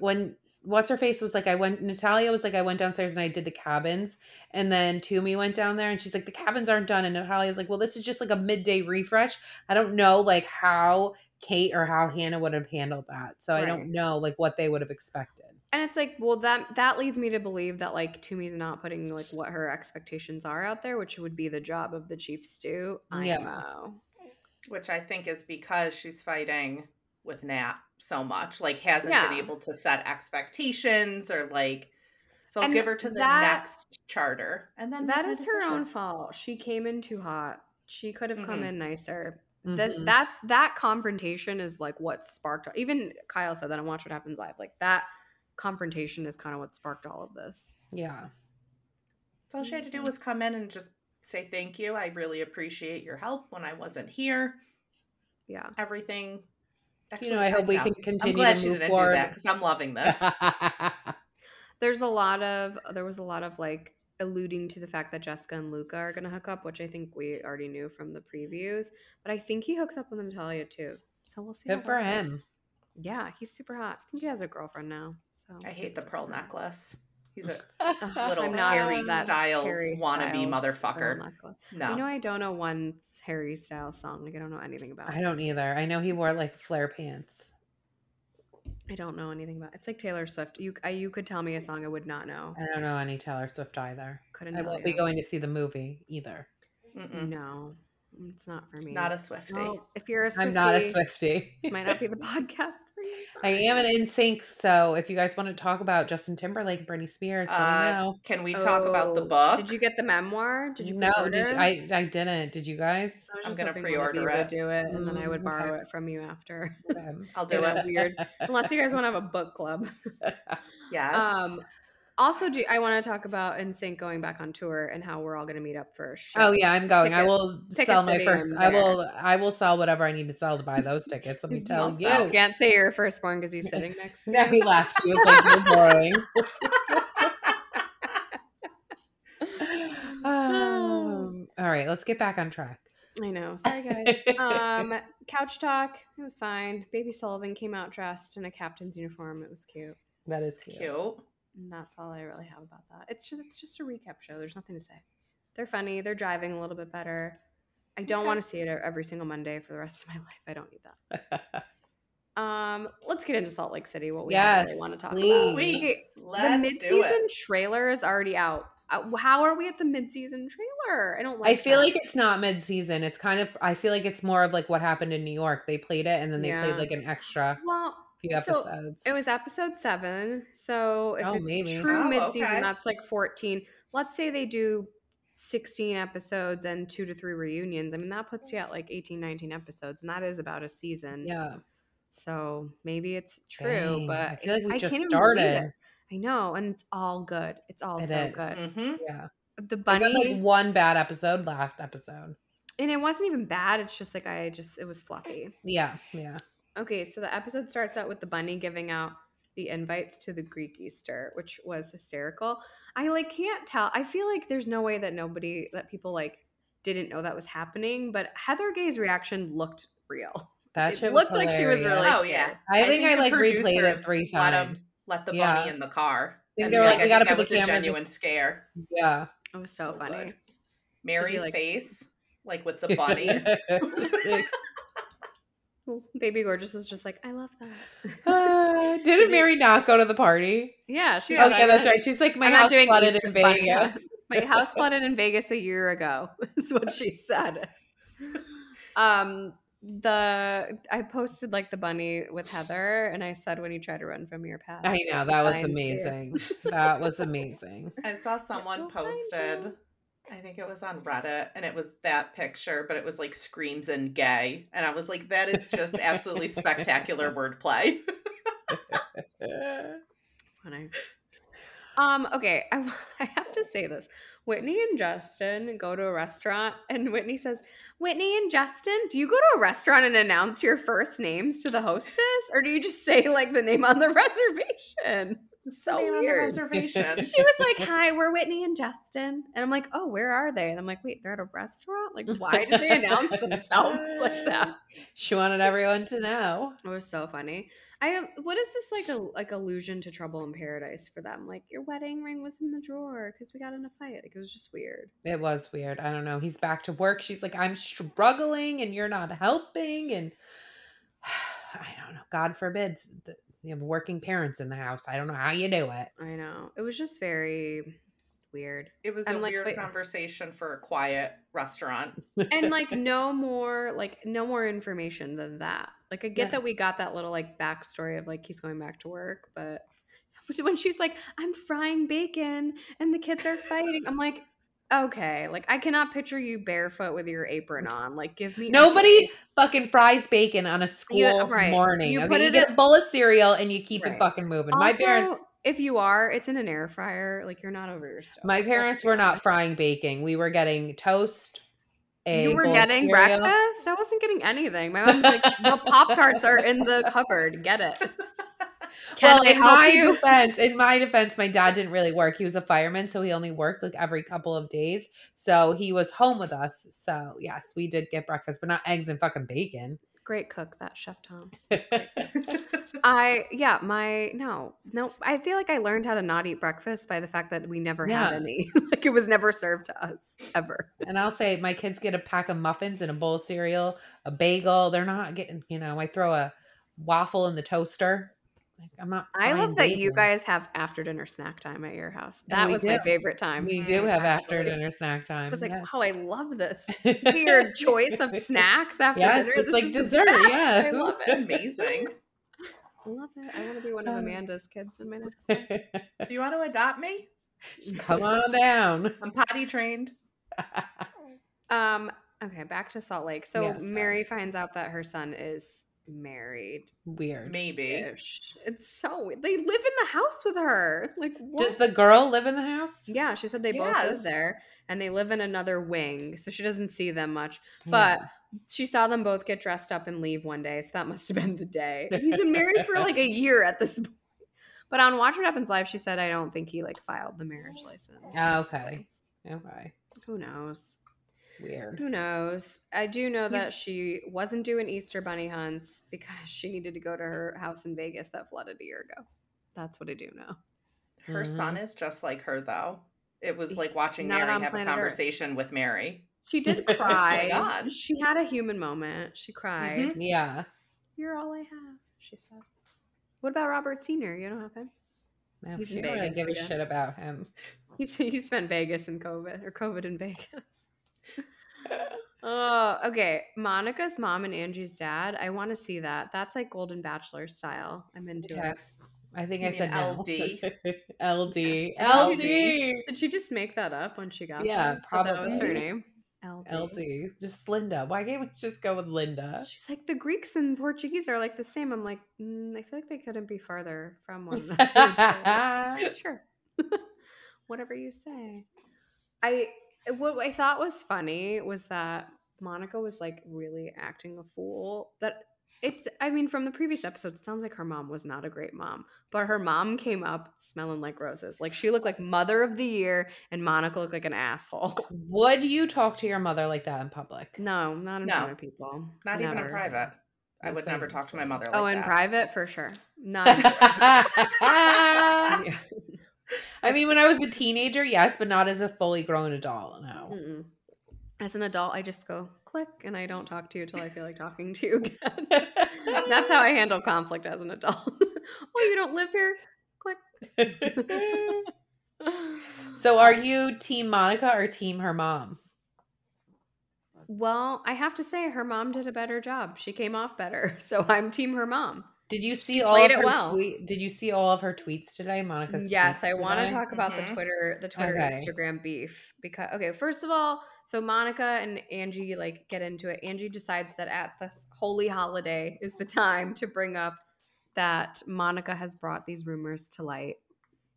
when what's her face was like, Natalia was like, I went downstairs and I did the cabins, and then Toomey went down there and she's like, the cabins aren't done, and Natalia's like, well, this is just like a midday refresh. I don't know like how Kate or how Hannah would have handled that. So right. I don't know like what they would have expected. And it's like, well, that leads me to believe that like Toomey's not putting like what her expectations are out there, which would be the job of the chief stew. IMO. Which I think is because she's fighting with Nat so much, like hasn't been able to set expectations or like, so I'll give her to the next charter. And then that is her own fault. She came in too hot. She could have come in nicer. Mm-hmm. That confrontation is like what sparked, even Kyle said that on Watch What Happens Live, like that confrontation is kind of what sparked all of this. Yeah. So all she had to do was come in and just say thank you, I really appreciate your help when I wasn't here. Yeah. Everything. Actually, you know, I hope we can continue. I'm glad to move she didn't forward. Do that because I'm loving this. There was a lot of like alluding to the fact that Jessica and Luca are going to hook up, which I think we already knew from the previews. But I think he hooks up with Natalia too. So we'll see. Good for him. Goes. Yeah, he's super hot. I think he has a girlfriend now. So I hate the pearl necklace. He's a little Harry Styles wannabe motherfucker. No. You know, I don't know one Harry Styles song. Like, I don't know anything about it. I don't either. I know he wore like flare pants. I don't know anything about it. It's like Taylor Swift. You could tell me a song I would not know. I don't know any Taylor Swift either. I won't be going to see the movie either. Mm-mm. No, it's not for me. Not a Swiftie. No, if you're a Swiftie. I'm not a Swiftie. This might not be the podcast for you. Sorry. I am an NSYNC, so if you guys want to talk about Justin Timberlake and Britney Spears, let me know. Can we talk about the book? Did you get the memoir? Did you pre-order? I didn't. Did you guys? I'm going to pre-order it. Do it, and then I would borrow it from you after. I'll do it. Weird. Unless you guys want to have a book club. Yes. Also, I want to talk about NSYNC going back on tour and how we're all going to meet up for a show. Oh yeah, I'm going. I will sell my first. I will sell whatever I need to sell to buy those tickets. Let me tell you. You can't say you're firstborn because he's sitting next to you. No, he laughed. He was like, "You're boring." All right, let's get back on track. I know. Sorry, guys. Couch talk. It was fine. Baby Sullivan came out dressed in a captain's uniform. It was cute. That is cute. And that's all I really have about that. It's just a recap show. There's nothing to say. They're funny. They're driving a little bit better. I don't want to see it every single Monday for the rest of my life. I don't need that. Let's get into Salt Lake City. What we really want to talk about. Okay, the mid-season trailer is already out. How are we at the mid-season trailer? I feel like it's not mid-season. It's kind of, I feel like it's more of like what happened in New York. They played it and then they played like an extra few episodes. It was episode 7. So if it's true mid-season, that's like 14. Let's say they do 16 episodes and 2 to 3 reunions. I mean, that puts you at like 18, 19 episodes. And that is about a season. Yeah. So maybe it's true, but I feel like we just started. I know, and it's all good. It's all good. Mm-hmm. Yeah, the bunny. I got like one bad episode last episode, and it wasn't even bad. It's just like it was fluffy. Yeah, yeah. Okay, so the episode starts out with the bunny giving out the invites to the Greek Easter, which was hysterical. I can't tell. I feel like there's no way that people didn't know that was happening. But Heather Gay's reaction looked real. That shit looked hilarious. Like she was really. Oh yeah, I think replayed it 3 times. Let the bunny in the car. And they were like, we gotta put the camera. That was a genuine scare. Yeah. It was so funny. Good. Mary's face, with the bunny. Baby Gorgeous was just like, I love that. Didn't Mary not go to the party? Yeah. She's like, okay, that's right. She's like, my house flooded in Vegas. My house flooded in Vegas a year ago is what she said. I posted the bunny with Heather, and I said, when you try to run from your past. I know, that was amazing. That was amazing. I saw someone posted, I think it was on Reddit, and it was that picture, but it was screams and gay. And I was like, that is just absolutely spectacular wordplay. Funny. Okay, I have to say this. Whitney and Justin go to a restaurant, and Whitney says, Whitney and Justin, do you go to a restaurant and announce your first names to the hostess, or do you just say the name on the reservation? It's so weird. She was like, hi, we're Whitney and Justin. And I'm like, oh, where are they? And I'm like, wait, they're at a restaurant? Why did they announce themselves like that? She wanted everyone to know. It was so funny. What is this allusion to Trouble in Paradise for them? Your wedding ring was in the drawer because we got in a fight. It was just weird. It was weird. I don't know. He's back to work. She's like, I'm struggling and you're not helping. And I don't know. God forbid. You have working parents in the house. I don't know how you do it. I know. It was just very weird. It was a weird conversation for a quiet restaurant. And no more information than that. I get that we got that little backstory of he's going back to work, but when she's like, I'm frying bacon and the kids are fighting, I'm like, okay, I cannot picture you barefoot with your apron on. Give me nobody fucking fries bacon on a school morning. You put it in a bowl of cereal and you keep it fucking moving. Also, my parents, if you are, it's in an air fryer. You're not over your stove. My parents were not frying bacon. We were getting toast. You were getting breakfast. I wasn't getting anything. My mom's like, the Pop-Tarts are in the cupboard. Get it. In my defense, my dad didn't really work. He was a fireman, so he only worked every couple of days. So he was home with us. So yes, we did get breakfast, but not eggs and fucking bacon. Great cook, that Chef Tom. I feel like I learned how to not eat breakfast by the fact that we never had any. It was never served to us ever. And I'll say my kids get a pack of muffins and a bowl of cereal, a bagel. They're not getting, I throw a waffle in the toaster. I love that you guys have after dinner snack time at your house. That was my favorite time. We do have after dinner snack time. I was like, wow, I love this weird choice of snacks after dinner. It's dessert. Yes, I love it. Amazing. I love it. I want to be one of Amanda's kids in my next life. Do you want to adopt me? Come on down. I'm potty trained. Okay, back to Salt Lake. So Mary finds out that her son is married. Weird. Maybe. It's so weird. They live in the house with her. What? Does the girl live in the house? Yeah, she said they both live there. And they live in another wing, so she doesn't see them much. But she saw them both get dressed up and leave one day, so that must have been the day. He's been married for a year at this point. But on Watch What Happens Live, she said, I don't think he filed the marriage license. Oh, okay. Who knows? Weird. Who knows? I do know that she wasn't doing Easter bunny hunts because she needed to go to her house in Vegas that flooded a year ago. That's what I do know. Her son is just like her, though. It was like watching Mary have a conversation with Mary. She did cry. Oh, she had a human moment. She cried. Mm-hmm. Yeah. You're all I have, she said. What about Robert Sr.? You don't have him? No, he's in Vegas. I don't give a shit about him. He spent Vegas and COVID, or COVID in Vegas. Oh, okay. Monica's mom and Angie's dad. I want to see that. That's like Golden Bachelor style. I'm into it. I think I said LD. Did she just make that up when she got that? Probably. That was her name. LD. Just Linda. Why can't we just go with Linda? She's like, the Greeks and Portuguese are like the same. I'm like, I feel like they couldn't be farther from one. Sure. Whatever you say. What I thought was funny was that Monica was like really acting a fool. From the previous episode, it sounds like her mom was not a great mom. But her mom came up smelling like roses. Like, she looked like Mother of the Year, and Monica looked like an asshole. Would you talk to your mother like that in public? No, not in front of people. Not never. Even in private. I would never talk to my mother like that. Oh, in private? For sure. Not in private. I mean, when I was a teenager, yes, but not as a fully grown adult, no. Mm-mm. As an adult, I just go... click, and I don't talk to you until I feel like talking to you again. That's how I handle conflict as an adult. Oh, you don't live here? Click. So are you team Monica or team her mom? Well, I have to say her mom did a better job. She came off better. So I'm team her mom. Did you see all of her Did you see all of her tweets today, Monica's? Yes, I want to talk about the Twitter Instagram beef because first of all, so Monica and Angie like get into it. Angie decides that at this holy holiday is the time to bring up that Monica has brought these rumors to light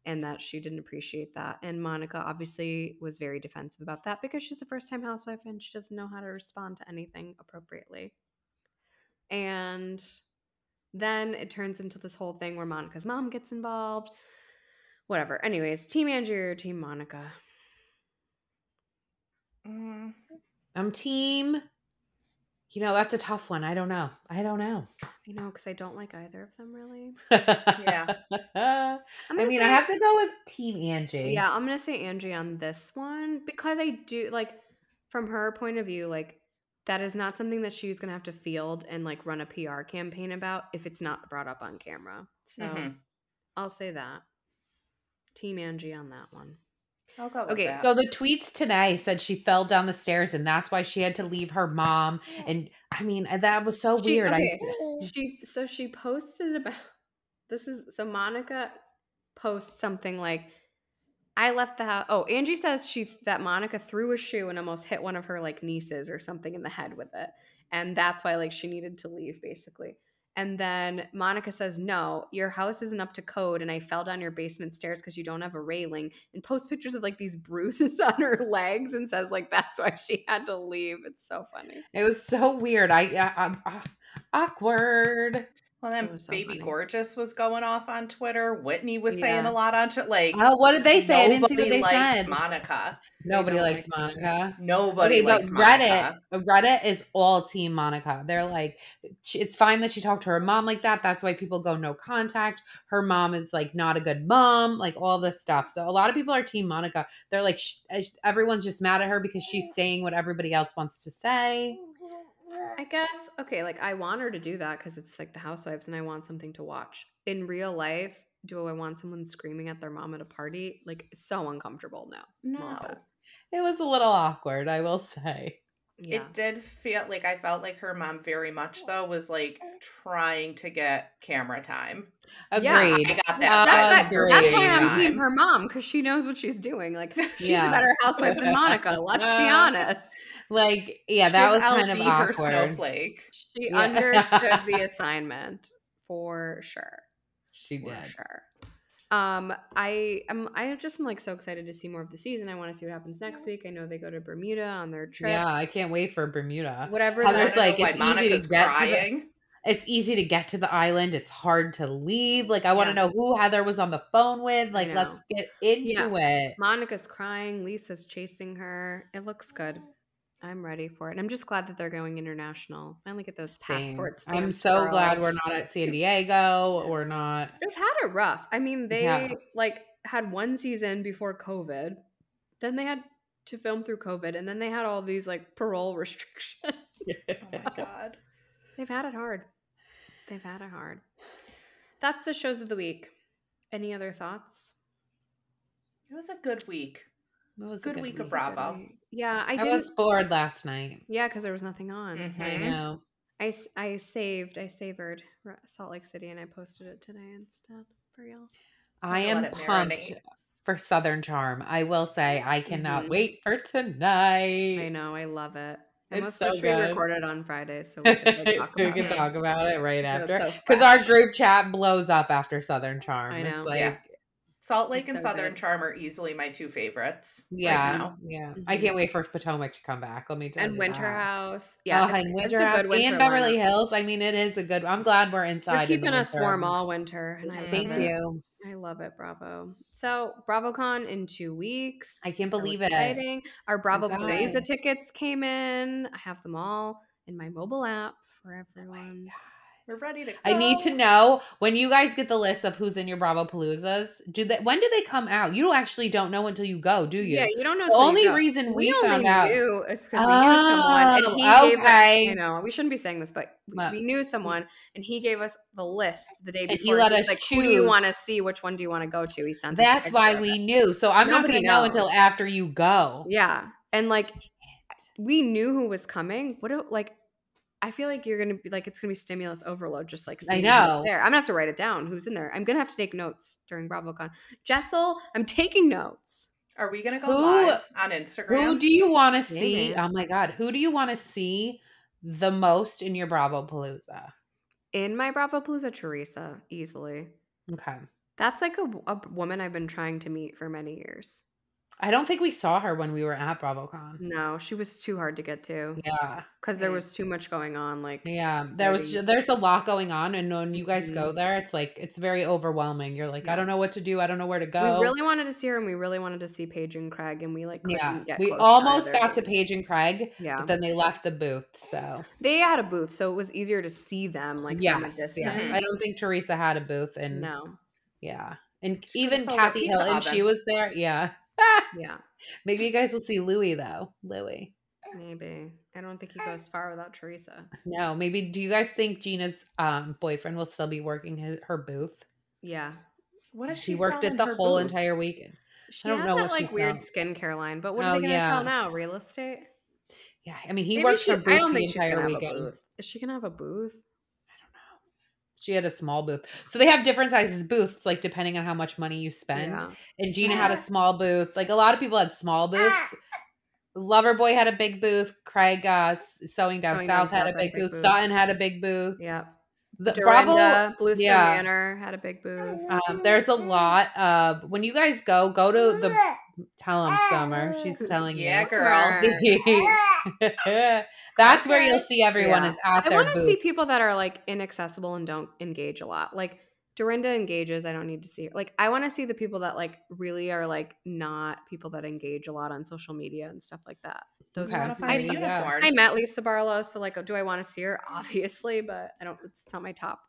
and that she didn't appreciate that. And Monica obviously was very defensive about that because she's a first-time housewife and she doesn't know how to respond to anything appropriately. And then it turns into this whole thing where Monica's mom gets involved. Whatever. Anyways, team Andrew or team Monica? I'm team. You know, that's a tough one. I don't know. I know, because I don't like either of them, really. Yeah. I have to go with team Angie. Yeah, I'm going to say Angie on this one because I do, like, from her point of view, like, that is not something that she's going to have to field and, like, run a PR campaign about if it's not brought up on camera. So I'll say that. Team Angie on that one. I'll go with that. So the tweets today said she fell down the stairs, and that's why she had to leave her mom. And, I mean, that was so weird. She posted about – Monica posts something like, I left the house. Oh, Angie says that Monica threw a shoe and almost hit one of her like nieces or something in the head with it. And that's why like she needed to leave basically. And then Monica says, no, your house isn't up to code and I fell down your basement stairs because you don't have a railing, and posts pictures of like these bruises on her legs and says like that's why she had to leave. It's so funny. It was so weird. I'm awkward. Well, then Baby Gorgeous was going off on Twitter. Whitney was saying a lot on Twitter. Like, oh, what did they say? I didn't see what they said. Nobody likes Monica. Nobody likes Monica. Reddit is all team Monica. They're like, it's fine that she talked to her mom like that. That's why people go no contact. Her mom is like not a good mom. Like all this stuff. So a lot of people are team Monica. They're like, everyone's just mad at her because she's saying what everybody else wants to say. I guess, like I want her to do that because it's like the Housewives and I want something to watch. In real life, do I want someone screaming at their mom at a party? Like, so uncomfortable. No. Also. It was a little awkward, I will say. Yeah. It did feel like I felt like her mom very much, though, was like trying to get camera time. Agreed. Yeah, I got that. That's why I'm team her mom, because she knows what she's doing. Like, she's a better housewife than Monica. Let's be honest. Like, that was kind of awkward. Her snowflake. She understood the assignment for sure. She did. For sure. I am like so excited to see more of the season. I want to see what happens next week. I know they go to Bermuda on their trip. Yeah, I can't wait for Bermuda. Whatever. Heather's like, it's easy to get to it's easy to get to the island. It's hard to leave. Like, I want to know who Heather was on the phone with. Like, let's get into it. Monica's crying. Lisa's chasing her. It looks good. I'm ready for it. And I'm just glad that they're going international. Finally get those passports. I'm so glad we're not at San Diego. We're not. They've had it rough. I mean, they like had one season before COVID. Then they had to film through COVID. And then they had all these like parole restrictions. Oh my God. They've had it hard. They've had it hard. That's the shows of the week. Any other thoughts? It was a good week. It was good week of Bravo. Yeah, I was bored last night. Yeah, because there was nothing on. Mm-hmm. I know. I savored Salt Lake City, and I posted it today instead for y'all. I am pumped for Southern Charm. I will say I cannot wait for tonight. I know. I love it. I almost wish we recorded on Friday so we could like, talk, about it. Talk about it right after. Because our group chat blows up after Southern Charm. I know. It's like, yeah. Salt Lake and Southern Charm are easily my two favorites. Yeah. Right now. Yeah. Mm-hmm. I can't wait for Potomac to come back. Let me tell you. And Winterhouse. Yeah. Oh, and Winterhouse and Beverly Hills. I mean, it is a good one. I'm glad we're inside. They're keeping us warm all winter. And I thank you. I love it. Bravo. So BravoCon in 2 weeks. I can't believe it. Exciting. Our Bravo Plaza tickets came in. I have them all in my mobile app for everyone. We're ready to go. I need to know when you guys get the list of who's in your Bravo Paloozas. When do they come out? You don't know until you go, do you? Yeah, you don't know. The only reason we found out is because we knew someone and he gave us. You know, we shouldn't be saying this, but we knew someone and he gave us the list the day before. And he let us choose. Who do you want to see? Which one do you want to go to? He sent us. That's why we knew. So I'm not going to know until after you go. Yeah, and like we knew who was coming. I feel like you're going to be like, it's going to be stimulus overload. Just like, I know. Who's there. I'm going to have to write it down. Who's in there. I'm going to have to take notes during BravoCon. Jessel, I'm taking notes. Are we going to go live on Instagram? Who do you want to see? Man. Oh my God. Who do you want to see the most in your BravoPalooza? In my BravoPalooza, Teresa, easily. Okay. That's like a woman I've been trying to meet for many years. I don't think we saw her when we were at BravoCon. No, she was too hard to get to. Yeah. Because there was too much going on. Like, yeah, there's a lot going on. And when you guys go there, it's like, it's very overwhelming. You're like, I don't know what to do. I don't know where to go. We really wanted to see her and we really wanted to see Paige and Craig. And we like, get we almost got to Paige and Craig. Yeah. But then they left the booth. So they had a booth. So it was easier to see them like from a distance. Yeah. I don't think Teresa had a booth. And no. Yeah. And even Kathy Hill, and she was there. Yeah. Yeah. Maybe you guys will see Louie though. Louie. Maybe. I don't think he goes far without Teresa. No. Maybe. Do you guys think Gina's boyfriend will still be working her booth? Yeah. What if she worked it the whole entire weekend? She I don't know that, what like she weird skincare line, but what are they going to sell now? Real estate? Yeah. I mean, he works her booth the entire weekend. Is she going to have a booth? She had a small booth. So they have different sizes booths, like depending on how much money you spend. Yeah. And Gina had a small booth. Like a lot of people had small booths. Loverboy had a big booth. Craig Sewing Down South had a big booth. Sutton had a big booth. Yeah. Dorinda, Blue Star Manor had a big booth. There's a lot of, when you guys go to the, tell them Summer. She's telling you. Girl. That's where you'll see everyone is at their booth. I want to see people that are like inaccessible and don't engage a lot. Like Dorinda engages. I don't need to see her. Like I want to see the people that like really are like not people that engage a lot on social media and stuff like that. Those are I met Lisa Barlow, so like, do I want to see her? Obviously, but I don't. It's not my top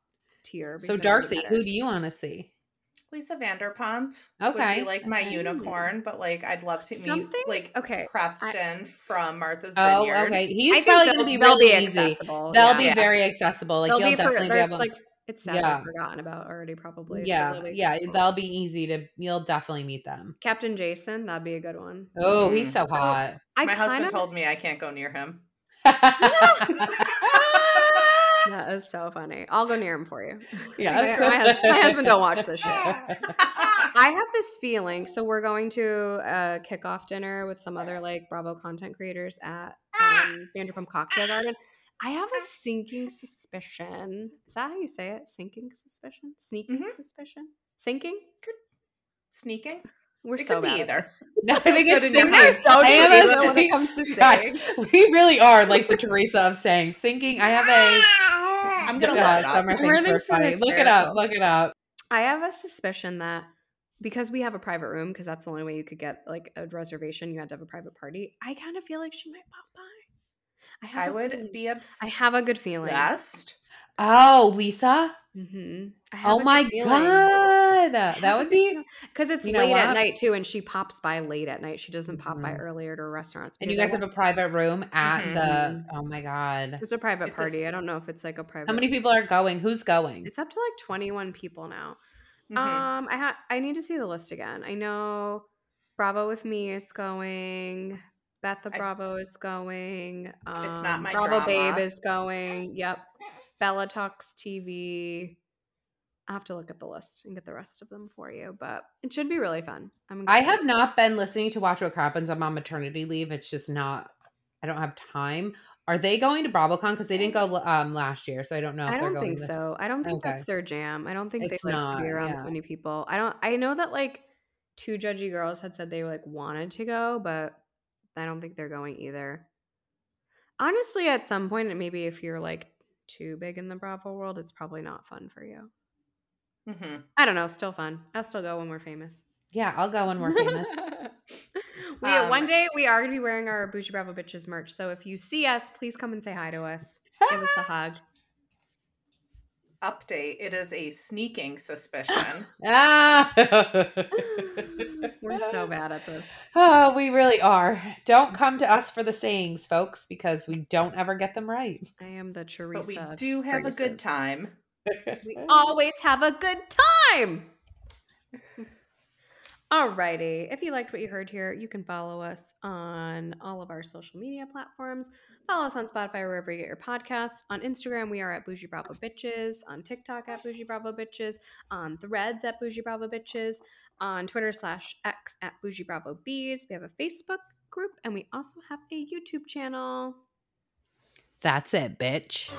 tier. So Darcy, who do you want to see? Lisa Vanderpump would be like my unicorn, but like I'd love to meet Preston from Martha's Vineyard. Oh, okay, he's probably going to be really accessible. They'll be very accessible. Like you'll definitely be able. It's sadly forgotten about already, probably. Yeah, so they'll be easy to. You'll definitely meet them. Captain Jason, that'd be a good one. Oh, he's so hot. My husband told me I can't go near him. That is so funny. I'll go near him for you. Yeah, my husband don't watch this shit. I have this feeling. So we're going to a kickoff dinner with some other like Bravo content creators at Vanderpump Cocktail Garden. I have a sinking suspicion. Is that how you say it? Sinking suspicion? Sneaking suspicion? Sinking? Sneaking? We're it so could bad. Be either. No, I think it's sinking. We really are like the Teresa of saying sinking. I have a. I'm gonna look it up. I have a suspicion that because we have a private room, because that's the only way you could get like a reservation. You had to have a private party. I kind of feel like she might pop by. I would be obsessed. I have a good feeling. Oh, Lisa? Mm-hmm. Oh my God. That would be. Because it's late at night too, and she pops by late at night. She doesn't pop by earlier to restaurants. And you guys have a private room at the, oh my God. It's a private party. I don't know if it's like a private. How many people are going? Who's going? It's up to like 21 people now. Mm-hmm. I need to see the list again. I know Bravo with me is going. Betha Bravo is going. It's not my Bravo drama. Babe is going. Yep. Bella Talks TV. I'll have to look at the list and get the rest of them for you, but it should be really fun. I have not been listening to Watch What Happens. I'm on maternity leave. It's just not – I don't have time. Are they going to BravoCon? Because they didn't go last year, so I don't know if they're going so. I don't think that's their jam. I don't think they like to be around so many people. I know that like two judgy girls had said they like wanted to go, but I don't think they're going either. Honestly, at some point, maybe if you're like too big in the Bravo world, it's probably not fun for you. Mm-hmm. I don't know. Still fun. I'll still go when we're famous. Yeah, I'll go when we're famous. One day we are going to be wearing our Bougie Bravo Bitches merch. So if you see us, please come and say hi to us. Give us a hug. Update. It is a sneaking suspicion. We're so bad at this. Oh, we really are. Don't come to us for the sayings, folks, because we don't ever get them right. I am the Teresa. But we do have a good time. We always have a good time. Alrighty. If you liked what you heard here, you can follow us on all of our social media platforms. Follow us on Spotify or wherever you get your podcasts. On Instagram, we are at Bougie Bravo Bitches. On TikTok at Bougie Bravo Bitches. On Threads at Bougie Bravo Bitches. On Twitter /X at Bougie Bravo Bees. We have a Facebook group, and we also have a YouTube channel. That's it, bitch.